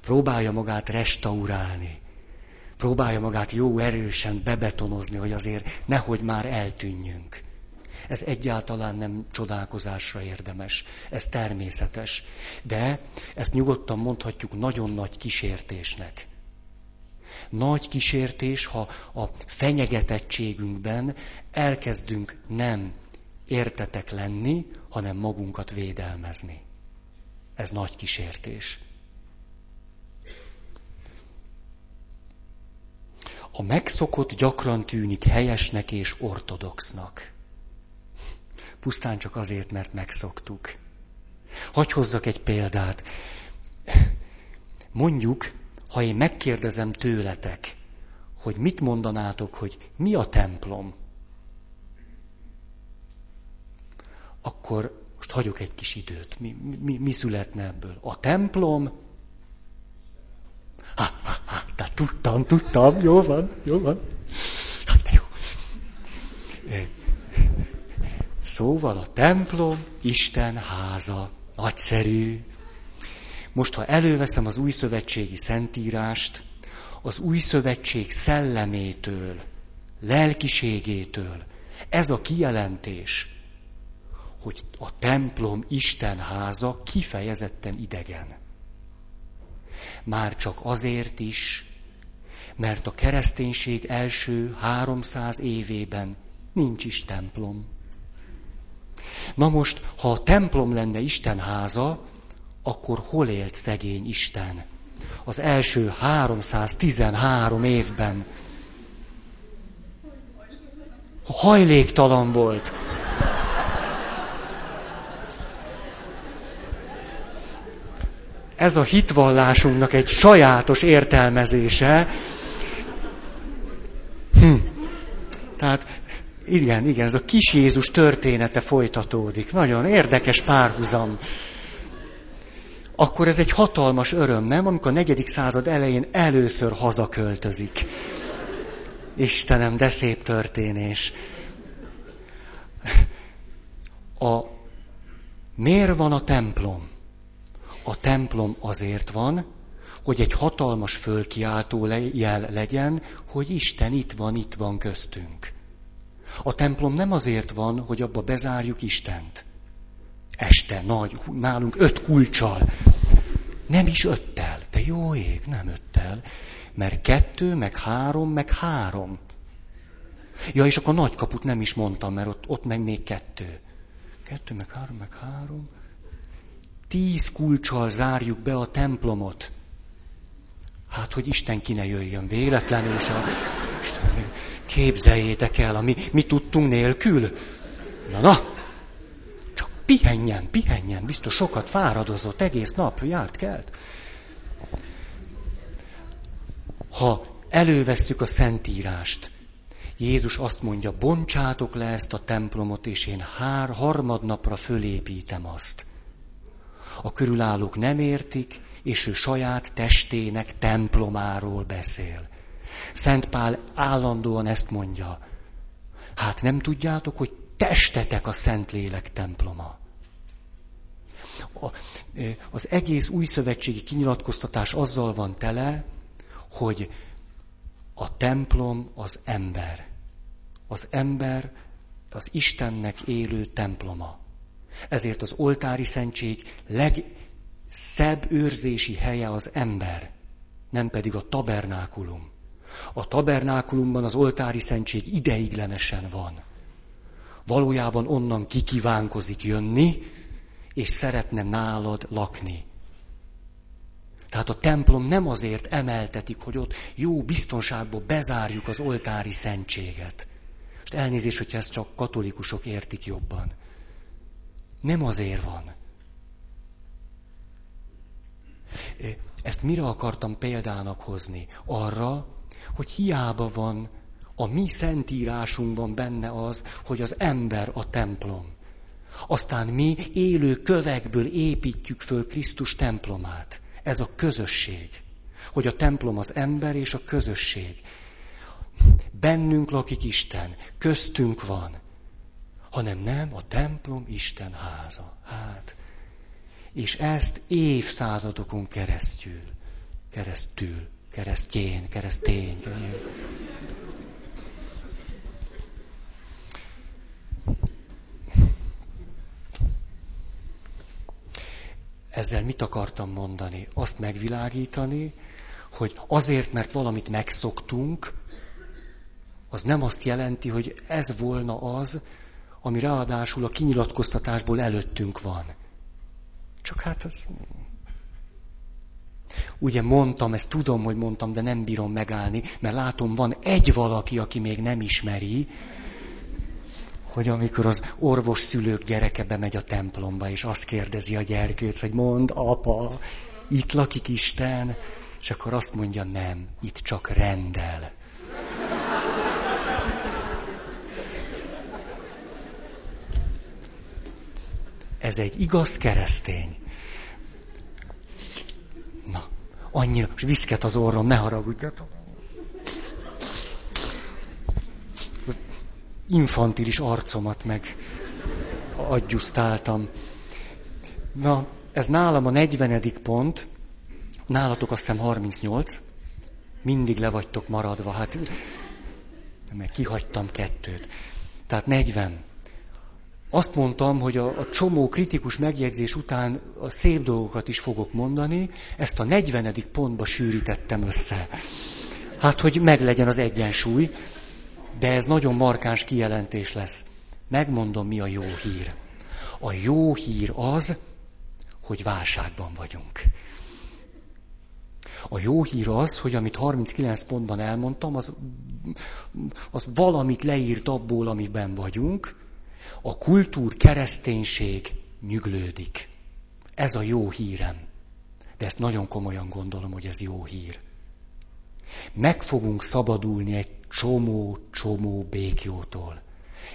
Próbálja magát restaurálni? Próbálja magát jó erősen bebetonozni, hogy azért nehogy már eltűnjünk. Ez egyáltalán nem csodálkozásra érdemes. Ez természetes. De ezt nyugodtan mondhatjuk nagyon nagy kísértésnek. Nagy kísértés, ha a fenyegetettségünkben elkezdünk nem értetek lenni, hanem magunkat védelmezni. Ez nagy kísértés. A megszokott gyakran tűnik helyesnek és ortodoxnak. Pusztán csak azért, mert megszoktuk. Hadd hozzak egy példát. Mondjuk, ha én megkérdezem tőletek, hogy mit mondanátok, hogy mi a templom, akkor most hagyok egy kis időt. Mi születne ebből? A templom... Tehát tudtam, jó van. Hát, de jó. Szóval a templom Isten háza. Nagyszerű. Most, ha előveszem az újszövetségi szentírást, az újszövetség szellemétől, lelkiségétől, ez a kijelentés, hogy a templom Isten háza kifejezetten idegen. Már csak azért is, mert a kereszténység első 300 évében nincs is templom. Na most, ha a templom lenne Isten háza, akkor hol élt szegény Isten? Az első 313 évben. Hajléktalan volt. Ez a hitvallásunknak egy sajátos értelmezése. Tehát igen, ez a kis Jézus története folytatódik. Nagyon érdekes párhuzam. Akkor ez egy hatalmas öröm, nem? Amikor a 4. század elején először hazaköltözik. Istenem, de szép történés. Miért van a templom? A templom azért van, hogy egy hatalmas fölkiáltó jel legyen, hogy Isten itt van köztünk. A templom nem azért van, hogy abba bezárjuk Istent. Este nagy, nálunk 5 kulccsal. Nem is 5-tel. Te jó ég, nem 5-tel. Mert 2, meg 3, meg 3. Ja, és akkor nagy kaput nem is mondtam, mert ott meg még 2. 2, meg 3, meg 3. 10 kulccsal zárjuk be a templomot. Hát, hogy Isten ki ne jöjjön véletlenül sem. Képzeljétek el, mi tudtunk nélkül. Na, csak pihenjen, biztos sokat fáradozott, egész nap járt, kelt. Ha elővesszük a Szentírást, Jézus azt mondja, bontsátok le ezt a templomot, és én harmadnapra fölépítem azt. A körülállók nem értik, és ő saját testének templomáról beszél. Szent Pál állandóan ezt mondja. Hát nem tudjátok, hogy testetek a Szentlélek temploma. Az egész újszövetségi kinyilatkoztatás azzal van tele, hogy a templom az ember. Az ember az Istennek élő temploma. Ezért az oltári szentség legszebb őrzési helye az ember, nem pedig a tabernákulum. A tabernákulumban az oltári szentség ideiglenesen van. Valójában onnan kikívánkozik jönni, és szeretne nálad lakni. Tehát a templom nem azért emeltetik, hogy ott jó biztonságban bezárjuk az oltári szentséget. Most elnézést, hogyha ezt csak katolikusok értik jobban. Nem azért van. Ezt mire akartam példának hozni? Arra, hogy hiába van, a mi szentírásunkban benne az, hogy az ember a templom. Aztán mi élő kövekből építjük föl Krisztus templomát. Ez a közösség. Hogy a templom az ember és a közösség. Bennünk lakik Isten, köztünk van. Hanem nem, a templom Isten háza. Hát, és ezt évszázadokon keresztül. Keresztény. Ezzel mit akartam mondani? Azt megvilágítani, hogy azért, mert valamit megszoktunk, az nem azt jelenti, hogy ez volna az, ami ráadásul a kinyilatkoztatásból előttünk van. Csak hát az... Ugye mondtam, ezt tudom, hogy mondtam, de nem bírom megállni, mert látom, van egy valaki, aki még nem ismeri, hogy amikor az orvos szülők gyereke bemegy a templomba, és azt kérdezi a gyerkőt, hogy mondd, apa, itt lakik Isten? És akkor azt mondja, nem, itt csak rendel. Ez egy igaz keresztény. Annyira, és viszket az orrom, ne haragudjatok. Az infantilis arcomat meg... adgyusztáltam. Na, ez nálam a 40. pont, nálatok azt hiszem 38, mindig le vagytok maradva, hát mert kihagytam 2-t. Tehát 40. Azt mondtam, hogy a csomó kritikus megjegyzés után a szép dolgokat is fogok mondani, ezt a 40. pontba sűrítettem össze. Hát, hogy meglegyen az egyensúly, de ez nagyon markáns kijelentés lesz. Megmondom, mi a jó hír. A jó hír az, hogy válságban vagyunk. A jó hír az, hogy amit 39 pontban elmondtam, az valamit leírt abból, amiben vagyunk. A kereszténység nyüglődik. Ez a jó hírem. De ezt nagyon komolyan gondolom, hogy ez jó hír. Meg fogunk szabadulni egy csomó békjótól.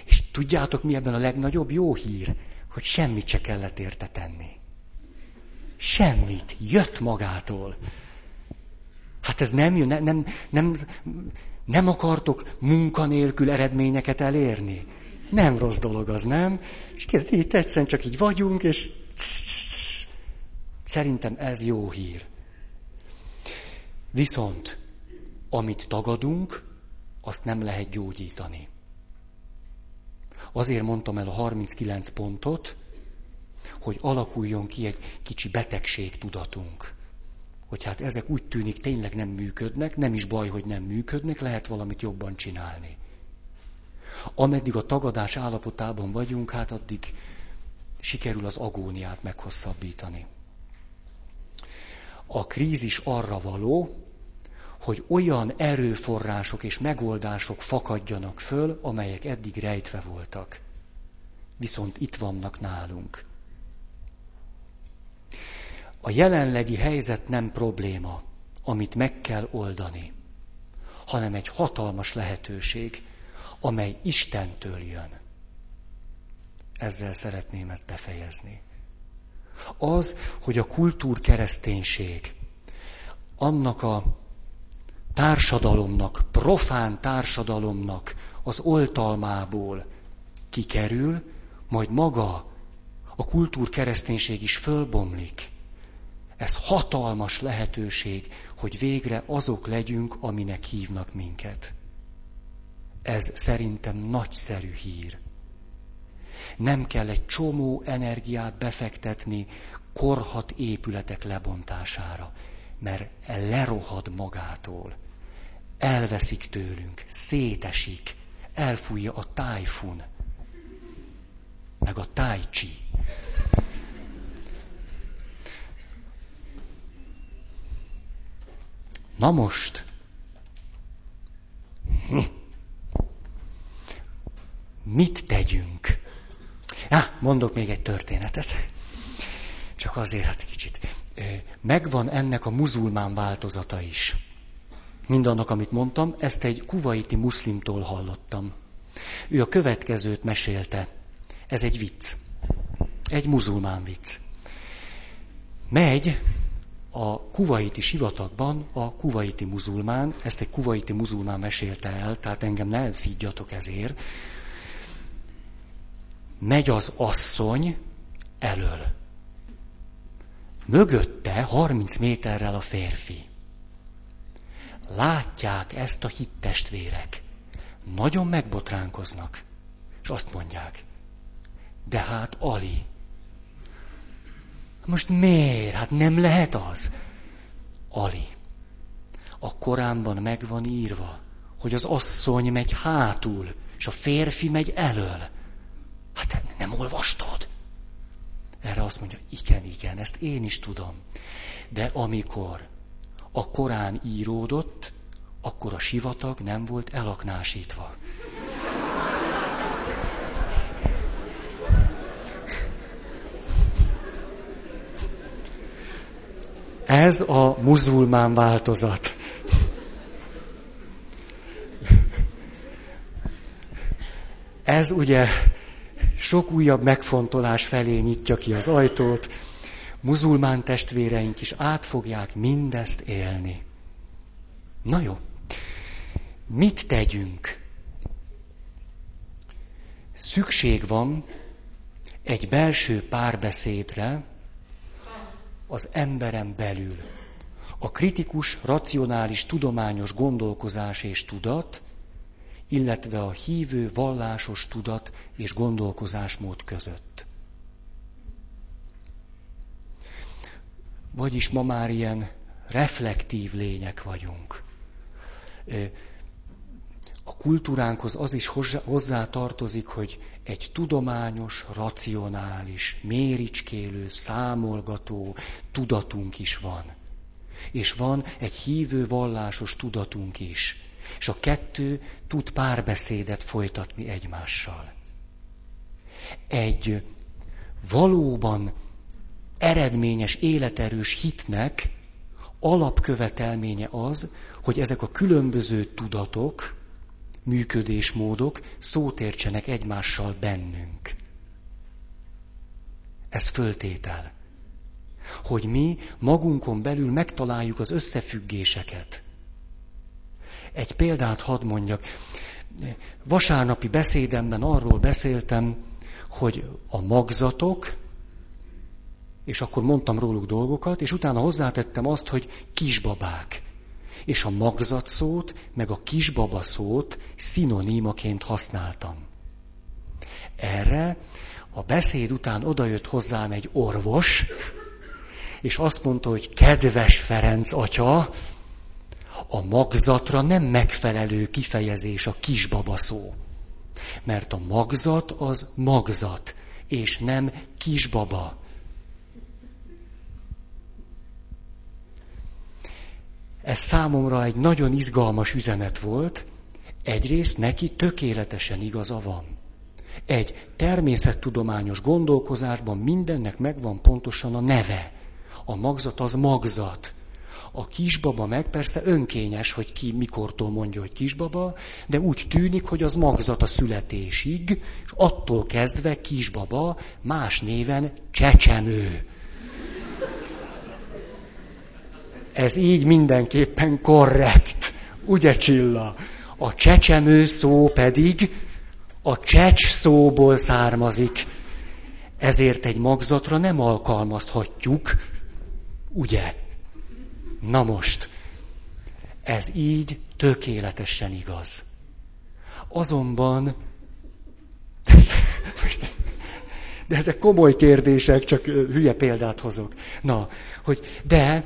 És tudjátok, mi ebben a legnagyobb jó hír? Hogy semmit se kellett érte tenni. Semmit. Jött magától. Hát ez nem jó. Nem akartok munkanélkül eredményeket elérni. Nem rossz dolog az, nem? És kérdez, itt egyszerűen csak így vagyunk, és szerintem ez jó hír. Viszont, amit tagadunk, azt nem lehet gyógyítani. Azért mondtam el a 39 pontot, hogy alakuljon ki egy kicsi betegségtudatunk. Hogy hát ezek úgy tűnik, tényleg nem működnek, nem is baj, hogy nem működnek, lehet valamit jobban csinálni. Ameddig a tagadás állapotában vagyunk, hát addig sikerül az agóniát meghosszabbítani. A krízis arra való, hogy olyan erőforrások és megoldások fakadjanak föl, amelyek eddig rejtve voltak. Viszont itt vannak nálunk. A jelenlegi helyzet nem probléma, amit meg kell oldani, hanem egy hatalmas lehetőség, amely Istentől jön. Ezzel szeretném ezt befejezni. Az, hogy a kultúrkereszténység annak a társadalomnak, profán társadalomnak az oltalmából kikerül, majd maga a kultúrkereszténység is fölbomlik. Ez hatalmas lehetőség, hogy végre azok legyünk, aminek hívnak minket. Ez szerintem nagyszerű hír. Nem kell egy csomó energiát befektetni korhadt épületek lebontására, mert lerohad magától. Elveszik tőlünk, szétesik, elfújja a tájfun, meg a tájcsi. Na most... Mit tegyünk? Mondok még egy történetet. Csak azért, hát kicsit. Megvan ennek a muzulmán változata is. Mindannak, amit mondtam, ezt egy kuvaiti muszlimtól hallottam. Ő a következőt mesélte. Ez egy vicc. Egy muzulmán vicc. Megy a kuvaiti sivatagban a kuvaiti muzulmán, ezt egy kuvaiti muzulmán mesélte el, tehát engem ne szídjatok ezért, megy az asszony elől. Mögötte 30 méterrel a férfi. Látják ezt a hittestvérek. Nagyon megbotránkoznak. És azt mondják, de hát Ali. Most miért? Hát nem lehet az. Ali. A Koránban meg van írva, hogy az asszony megy hátul, és a férfi megy elől. Hát nem olvastad? Erre azt mondja, igen, ezt én is tudom. De amikor a Korán íródott, akkor a sivatag nem volt elaknásítva. Ez a muzulmán változat. Ez ugye... Sok újabb megfontolás felé nyitja ki az ajtót. Muzulmán testvéreink is át fogják mindezt élni. Na jó. Mit tegyünk? Szükség van egy belső párbeszédre az emberen belül. A kritikus, racionális, tudományos gondolkozás és tudat, illetve a hívő, vallásos tudat és gondolkozásmód között. Vagyis ma már ilyen reflektív lények vagyunk. A kultúránkhoz az is hozzátartozik, hogy egy tudományos, racionális, méricskélő, számolgató tudatunk is van. És van egy hívő, vallásos tudatunk is. És a kettő tud párbeszédet folytatni egymással. Egy valóban eredményes, életerős hitnek alapkövetelménye az, hogy ezek a különböző tudatok, működésmódok szót értsenek egymással bennünk. Ez föltétel. Hogy mi magunkon belül megtaláljuk az összefüggéseket. Egy példát hadd mondjak. Vasárnapi beszédemben arról beszéltem, hogy a magzatok, és akkor mondtam róluk dolgokat, és utána hozzátettem azt, hogy kisbabák. És a magzat szót, meg a kisbaba szót szinonímaként használtam. Erre a beszéd után odajött hozzám egy orvos, és azt mondta, hogy kedves Ferenc atya, a magzatra nem megfelelő kifejezés a kisbaba szó. Mert a magzat az magzat, és nem kisbaba. Ez számomra egy nagyon izgalmas üzenet volt. Egyrészt neki tökéletesen igaza van. Egy természettudományos gondolkozásban mindennek megvan pontosan a neve. A magzat az magzat. A kisbaba meg persze önkényes, hogy ki mikortól mondja, hogy kisbaba, de úgy tűnik, hogy az magzat a születésig, és attól kezdve kisbaba, más néven csecsemő. Ez így mindenképpen korrekt, ugye Csilla? A csecsemő szó pedig a csecs szóból származik. Ezért egy magzatra nem alkalmazhatjuk, ugye? Na most, ez így tökéletesen igaz. Azonban, de ezek komoly kérdések, csak hülye példát hozok. Na, hogy de...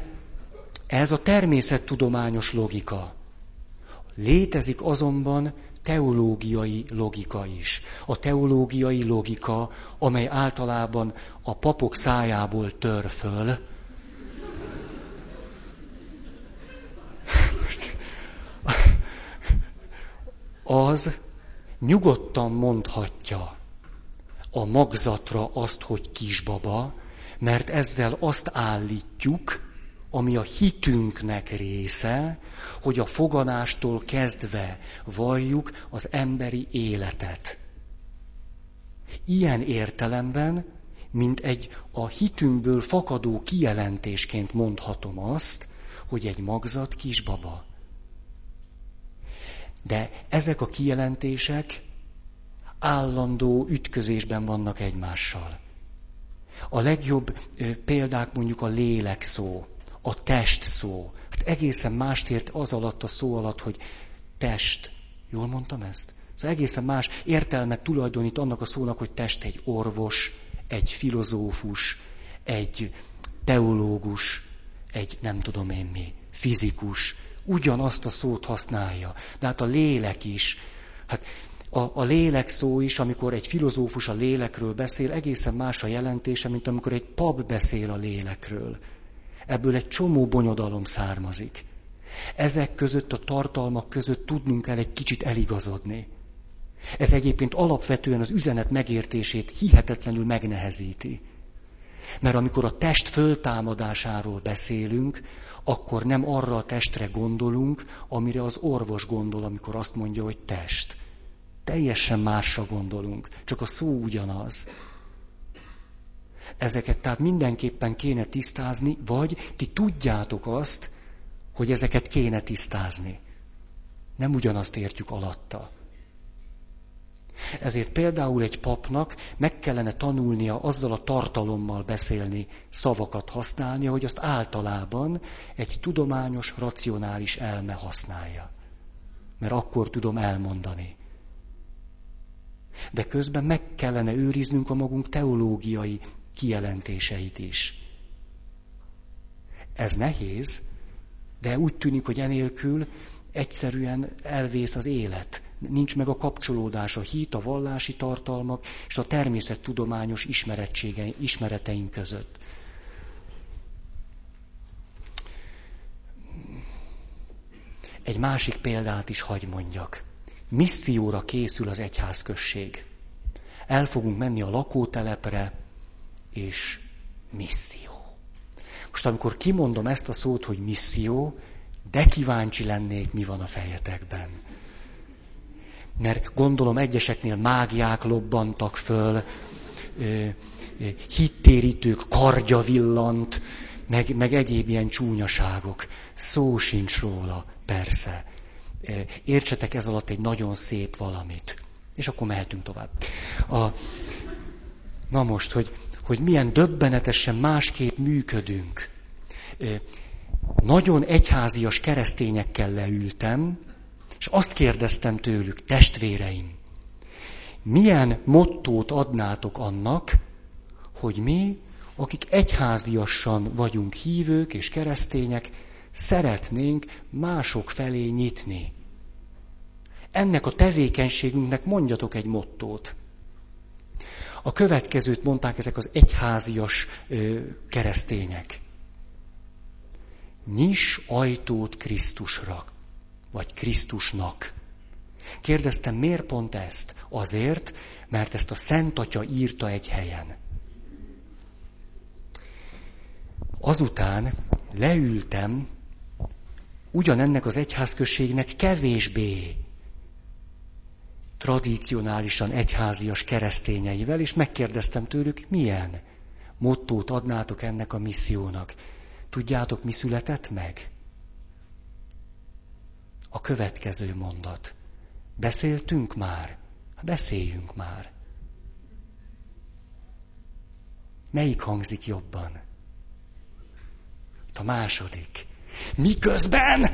Ez a természettudományos logika. Létezik azonban teológiai logika is. A teológiai logika, amely általában a papok szájából tör föl. Az nyugodtan mondhatja a magzatra azt, hogy kisbaba, mert ezzel azt állítjuk, ami a hitünknek része, hogy a foganástól kezdve valljuk az emberi életet. Ilyen értelemben, mint egy a hitünkből fakadó kijelentésként mondhatom azt, hogy egy magzat kisbaba. De ezek a kijelentések állandó ütközésben vannak egymással. A legjobb példák mondjuk a lélek szó. A test szó. Hát egészen mást ért az alatt a szó alatt, hogy test. Jól mondtam ezt? Szóval egészen más értelmet tulajdonít annak a szónak, hogy test egy orvos, egy filozófus, egy teológus, egy nem tudom én mi, fizikus. Ugyanazt a szót használja. De hát a lélek is. Hát a lélek szó is, amikor egy filozófus a lélekről beszél, egészen más a jelentése, mint amikor egy pap beszél a lélekről. Ebből egy csomó bonyodalom származik. Ezek között, a tartalmak között tudnunk kell egy kicsit eligazodni. Ez egyébként alapvetően az üzenet megértését hihetetlenül megnehezíti. Mert amikor a test föltámadásáról beszélünk, akkor nem arra a testre gondolunk, amire az orvos gondol, amikor azt mondja, hogy test. Teljesen másra gondolunk, csak a szó ugyanaz. Ezeket tehát mindenképpen kéne tisztázni, vagy ti tudjátok azt, hogy ezeket kéne tisztázni. Nem ugyanazt értjük alatta. Ezért például egy papnak meg kellene tanulnia azzal a tartalommal beszélni, szavakat használnia, hogy azt általában egy tudományos, racionális elme használja. Mert akkor tudom elmondani. De közben meg kellene őriznünk a magunk teológiai kijelentéseit is. Ez nehéz, de úgy tűnik, hogy enélkül egyszerűen elvész az élet. Nincs meg a kapcsolódás a hit, a vallási tartalmak és a természettudományos ismereteink között. Egy másik példát is hagy mondjak. Misszióra készül az egyházközség. El fogunk menni a lakótelepre, és misszió. Most amikor kimondom ezt a szót, hogy misszió, de kíváncsi lennék, mi van a fejetekben. Mert gondolom egyeseknél mágiák lobbantak föl, hittérítők, kardja villant, meg egyéb ilyen csúnyaságok. Szó sincs róla, persze. Értsetek ez alatt egy nagyon szép valamit. És akkor mehetünk tovább. Na most, hogy milyen döbbenetesen másképp működünk. Nagyon egyházias keresztényekkel leültem, és azt kérdeztem tőlük, testvéreim, milyen mottót adnátok annak, hogy mi, akik egyháziasan vagyunk hívők és keresztények, szeretnénk mások felé nyitni. Ennek a tevékenységünknek mondjatok egy mottót. A következőt mondták ezek az egyházias keresztények. Nyiss ajtót Krisztusra, vagy Krisztusnak. Kérdeztem, miért pont ezt? Azért, mert ezt a Szent Atya írta egy helyen. Azután leültem ugyanennek az egyházközségnek kevésbé tradicionálisan egyházias keresztényeivel, és megkérdeztem tőlük, milyen mottót adnátok ennek a missziónak. Tudjátok, mi született meg? A következő mondat. Beszéltünk már? Beszéljünk már. Melyik hangzik jobban? A második. Miközben?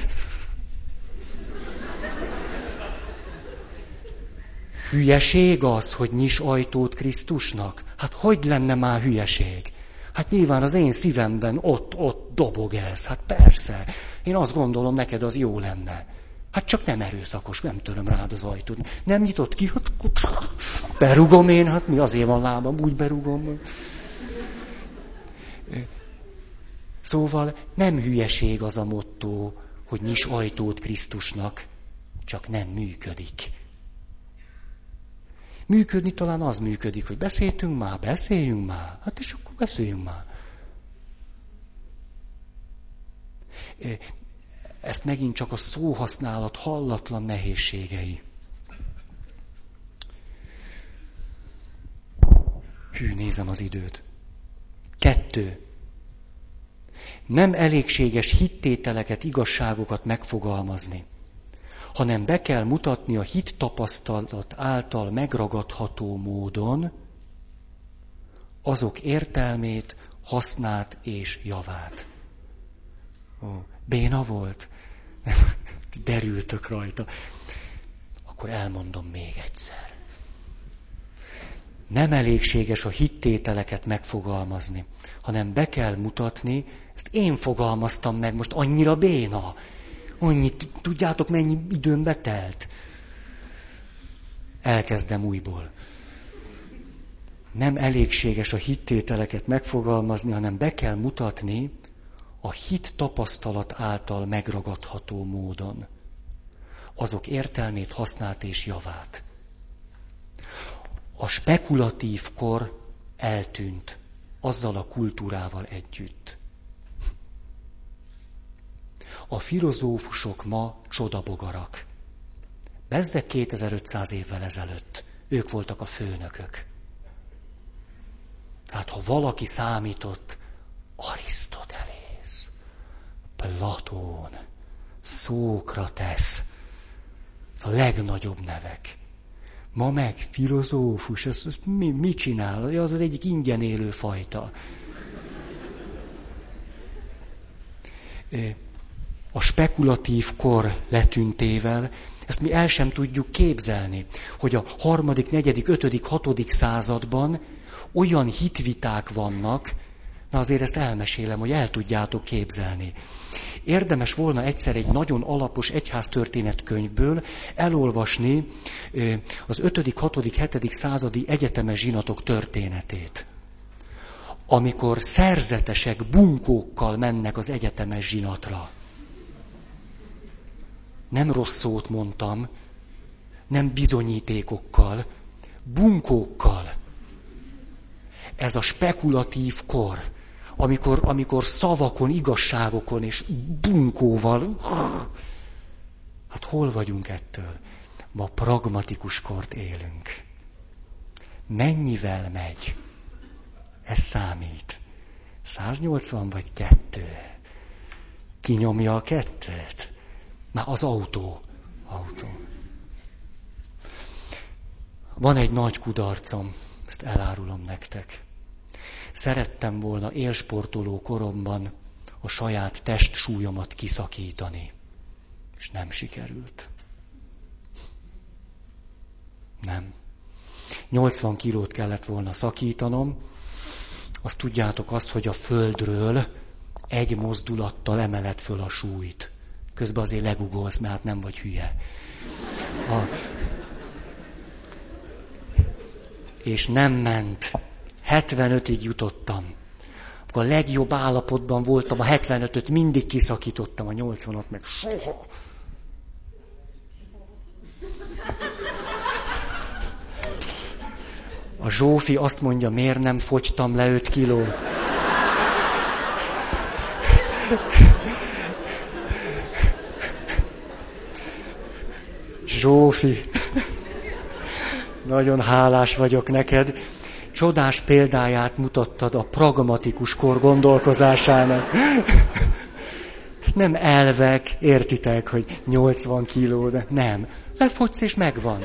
Hülyeség az, hogy nyiss ajtót Krisztusnak? Hát hogy lenne már hülyeség? Hát nyilván az én szívemben ott dobog ez. Hát persze. Én azt gondolom, neked az jó lenne. Hát csak nem erőszakos, nem töröm rád az ajtót. Nem nyitott ki, hát berugom én, hát mi azért van lábam, úgy berugom. Szóval nem hülyeség az a motto, hogy nyiss ajtót Krisztusnak, csak nem működik. Működni talán az működik, hogy beszéljünk már, hát és akkor beszéljünk már. Ezt megint csak a szóhasználat hallatlan nehézségei. Hű, nézem az időt. 2. Nem elégséges hittételeket, igazságokat megfogalmazni, hanem be kell mutatni a hit tapasztalat által megragadható módon azok értelmét, hasznát és javát. Ó, béna volt? Nem, derültök rajta. Akkor elmondom még egyszer. Nem elégséges a hittételeket megfogalmazni, hanem be kell mutatni, ezt én fogalmaztam meg, most annyira béna. Annyit, tudjátok, mennyi időn betelt? Elkezdem újból. Nem elégséges a hittételeket megfogalmazni, hanem be kell mutatni a hit tapasztalat által megragadható módon azok értelmét, hasznát és javát. A spekulatív kor eltűnt azzal a kultúrával együtt. A filozófusok ma csodabogarak. Bezzeg 2500 évvel ezelőtt ők voltak a főnökök. Tehát ha valaki számított, Arisztotelész, Platón, Szókratesz, a legnagyobb nevek. Ma meg filozófus, ez mi csinál? Az az egyik ingyen élő fajta. A spekulatív kor letűntével, ezt mi el sem tudjuk képzelni, hogy a 3., 4., 5., 6. Században olyan hitviták vannak, na azért ezt elmesélem, hogy el tudjátok képzelni. Érdemes volna egyszer egy nagyon alapos egyháztörténet könyvből elolvasni az 5., 6., 7. Századi egyetemes zsinatok történetét. Amikor szerzetesek bunkókkal mennek az egyetemes zsinatra. Nem rossz szót mondtam, nem bizonyítékokkal, bunkókkal. Ez a spekulatív kor, amikor szavakon, igazságokon és bunkóval, hát hol vagyunk ettől? Ma pragmatikus kort élünk. Mennyivel megy? Ez számít. 180 vagy 2? Kinyomja a 2-t? Már az autó. Van egy nagy kudarcom, ezt elárulom nektek. Szerettem volna élsportoló koromban a saját testsúlyomat kiszakítani. És nem sikerült. Nem. 80 kilót kellett volna szakítanom. Azt tudjátok azt, hogy a földről egy mozdulattal emeled föl a súlyt. Közben azért legugolsz, mert nem vagy hülye. És nem ment. 75-ig jutottam. Akkor a legjobb állapotban voltam, a 75-öt mindig kiszakítottam, a 80-at meg soha. A Zsófi azt mondja, miért nem fogytam le 5 kilót? Zsófi, nagyon hálás vagyok neked. Csodás példáját mutattad a pragmatikus kor gondolkozásának. Nem elvek, értitek, hogy 80 kiló, de nem. Lefogysz és megvan.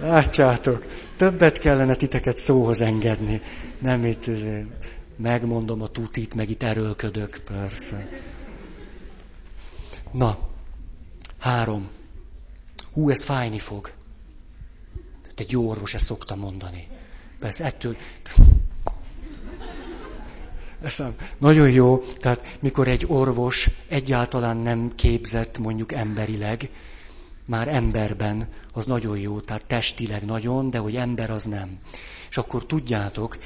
Látjátok, többet kellene titeket szóhoz engedni. Nem itt megmondom a tutit, meg itt erőlködök, persze. Na, 3. Hú, ez fájni fog. Te jó orvos, ezt szoktam mondani. Persze, ettől... Nagyon jó, tehát mikor egy orvos egyáltalán nem képzett, mondjuk emberileg, már emberben, az nagyon jó, tehát testileg nagyon, de hogy ember az nem. És akkor tudjátok,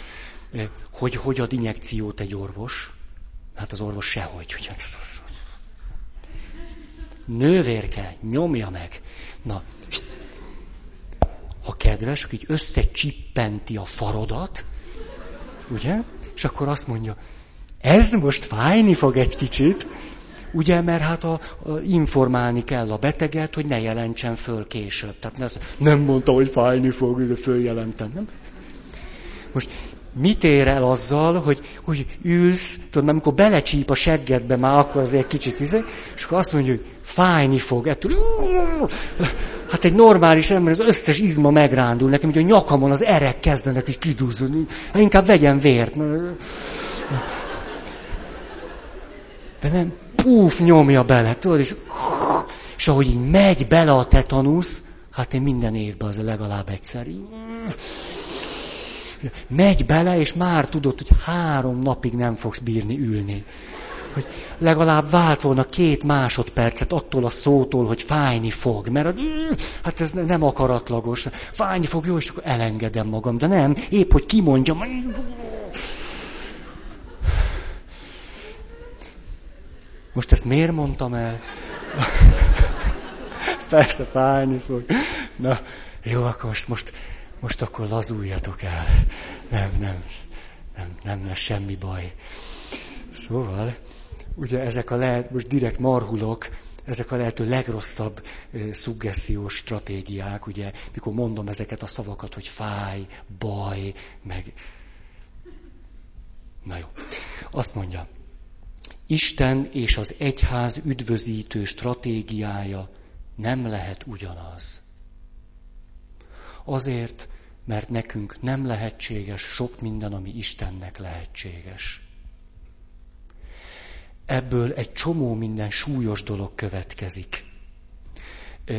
hogy ad injekciót egy orvos. Hát az orvos sehogy, hogy hát az orvos. Nővérke, nyomja meg. Na, ha kedves, így összecsippenti a farodat, ugye? És akkor azt mondja, ez most fájni fog egy kicsit, ugye, mert hát informálni kell a beteget, hogy ne jelentsen föl később. Tehát nem mondta, hogy fájni fog, de följelentem, nem? Most mit ér el azzal, hogy ülsz, tudod, amikor belecsíp a seggedbe, már akkor azért egy kicsit és akkor azt mondja, hogy fájni fog, ettől, hát egy normális ember, az összes izma megrándul nekem, hogy a nyakamon az erek kezdenek is kidúzni, hát inkább vegyen vért. De nem, puf, nyomja bele, tudod, és ahogy így megy bele a tetanusz, hát én minden évben az legalább egyszer megy bele, és már tudod, hogy 3 napig nem fogsz bírni ülni. Hogy legalább vált volna 2 másodpercet attól a szótól, hogy fájni fog, mert hát ez nem akaratlagos. Fájni fog, jó, és akkor elengedem magam, de nem, épp hogy kimondjam. Most ezt miért mondtam el? Persze, fájni fog. Na, jó, akkor most akkor lazuljatok el. Nem lesz semmi baj. Szóval, ugye ezek a most direkt marhulok, ezek a lehető legrosszabb szuggessziós stratégiák, ugye, mikor mondom ezeket a szavakat, hogy fáj, baj, meg... Na jó, azt mondja, Isten és az egyház üdvözítő stratégiája nem lehet ugyanaz. Azért, mert nekünk nem lehetséges sok minden, ami Istennek lehetséges. Ebből egy csomó minden súlyos dolog következik.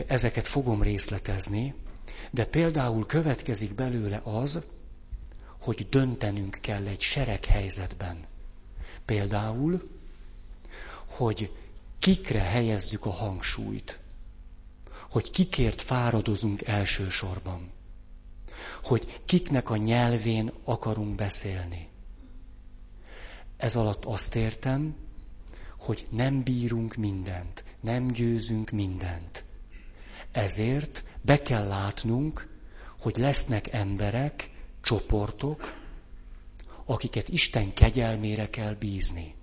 Ezeket fogom részletezni, de például következik belőle az, hogy döntenünk kell egy sereghelyzetben. Például, hogy kikre helyezzük a hangsúlyt, hogy kikért fáradozunk elsősorban, hogy kiknek a nyelvén akarunk beszélni. Ez alatt azt értem, hogy nem bírunk mindent, nem győzünk mindent. Ezért be kell látnunk, hogy lesznek emberek, csoportok, akiket Isten kegyelmére kell bízni.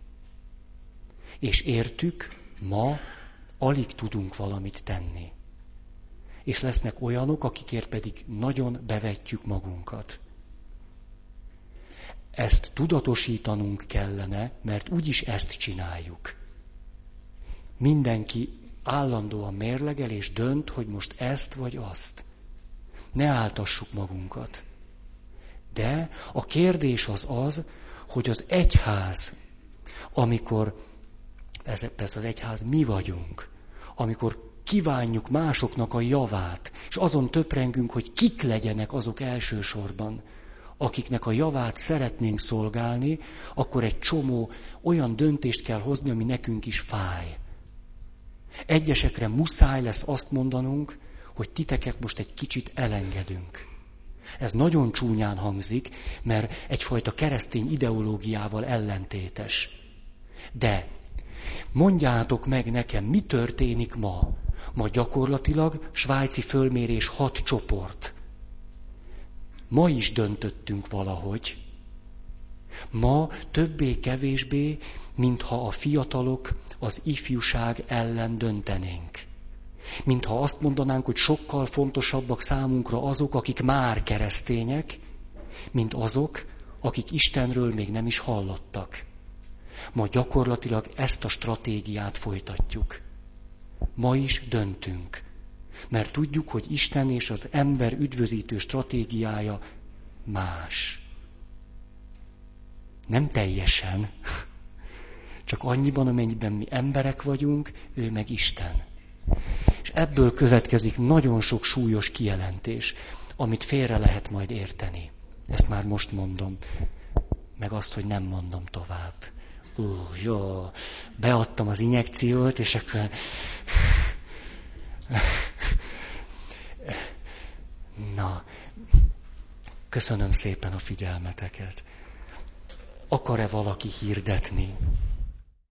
És értük, ma alig tudunk valamit tenni. És lesznek olyanok, akikért pedig nagyon bevetjük magunkat. Ezt tudatosítanunk kellene, mert úgyis ezt csináljuk. Mindenki állandóan mérlegel és dönt, hogy most ezt vagy azt. Ne áltassuk magunkat. De a kérdés az az, hogy az egyház, amikor, persze az egyház mi vagyunk, amikor kívánjuk másoknak a javát, és azon töprengünk, hogy kik legyenek azok elsősorban, akiknek a javát szeretnénk szolgálni, akkor egy csomó olyan döntést kell hozni, ami nekünk is fáj. Egyesekre muszáj lesz azt mondanunk, hogy titeket most egy kicsit elengedünk. Ez nagyon csúnyán hangzik, mert egyfajta keresztény ideológiával ellentétes. De mondjátok meg nekem, mi történik ma? Ma gyakorlatilag svájci fölmérés 6 csoport. Ma is döntöttünk valahogy. Ma többé-kevésbé, mintha a fiatalok, az ifjúság ellen döntenénk. Mintha azt mondanánk, hogy sokkal fontosabbak számunkra azok, akik már keresztények, mint azok, akik Istenről még nem is hallottak. Ma gyakorlatilag ezt a stratégiát folytatjuk. Ma is döntünk, mert tudjuk, hogy Isten és az ember üdvözítő stratégiája más. Nem teljesen, csak annyiban, amennyiben mi emberek vagyunk, ő meg Isten. És ebből következik nagyon sok súlyos kijelentés, amit félre lehet majd érteni. Ezt már most mondom, meg azt, hogy nem mondom tovább. Jó, beadtam az injekciót, és akkor... Na, köszönöm szépen a figyelmeteket. Akar-e valaki hirdetni?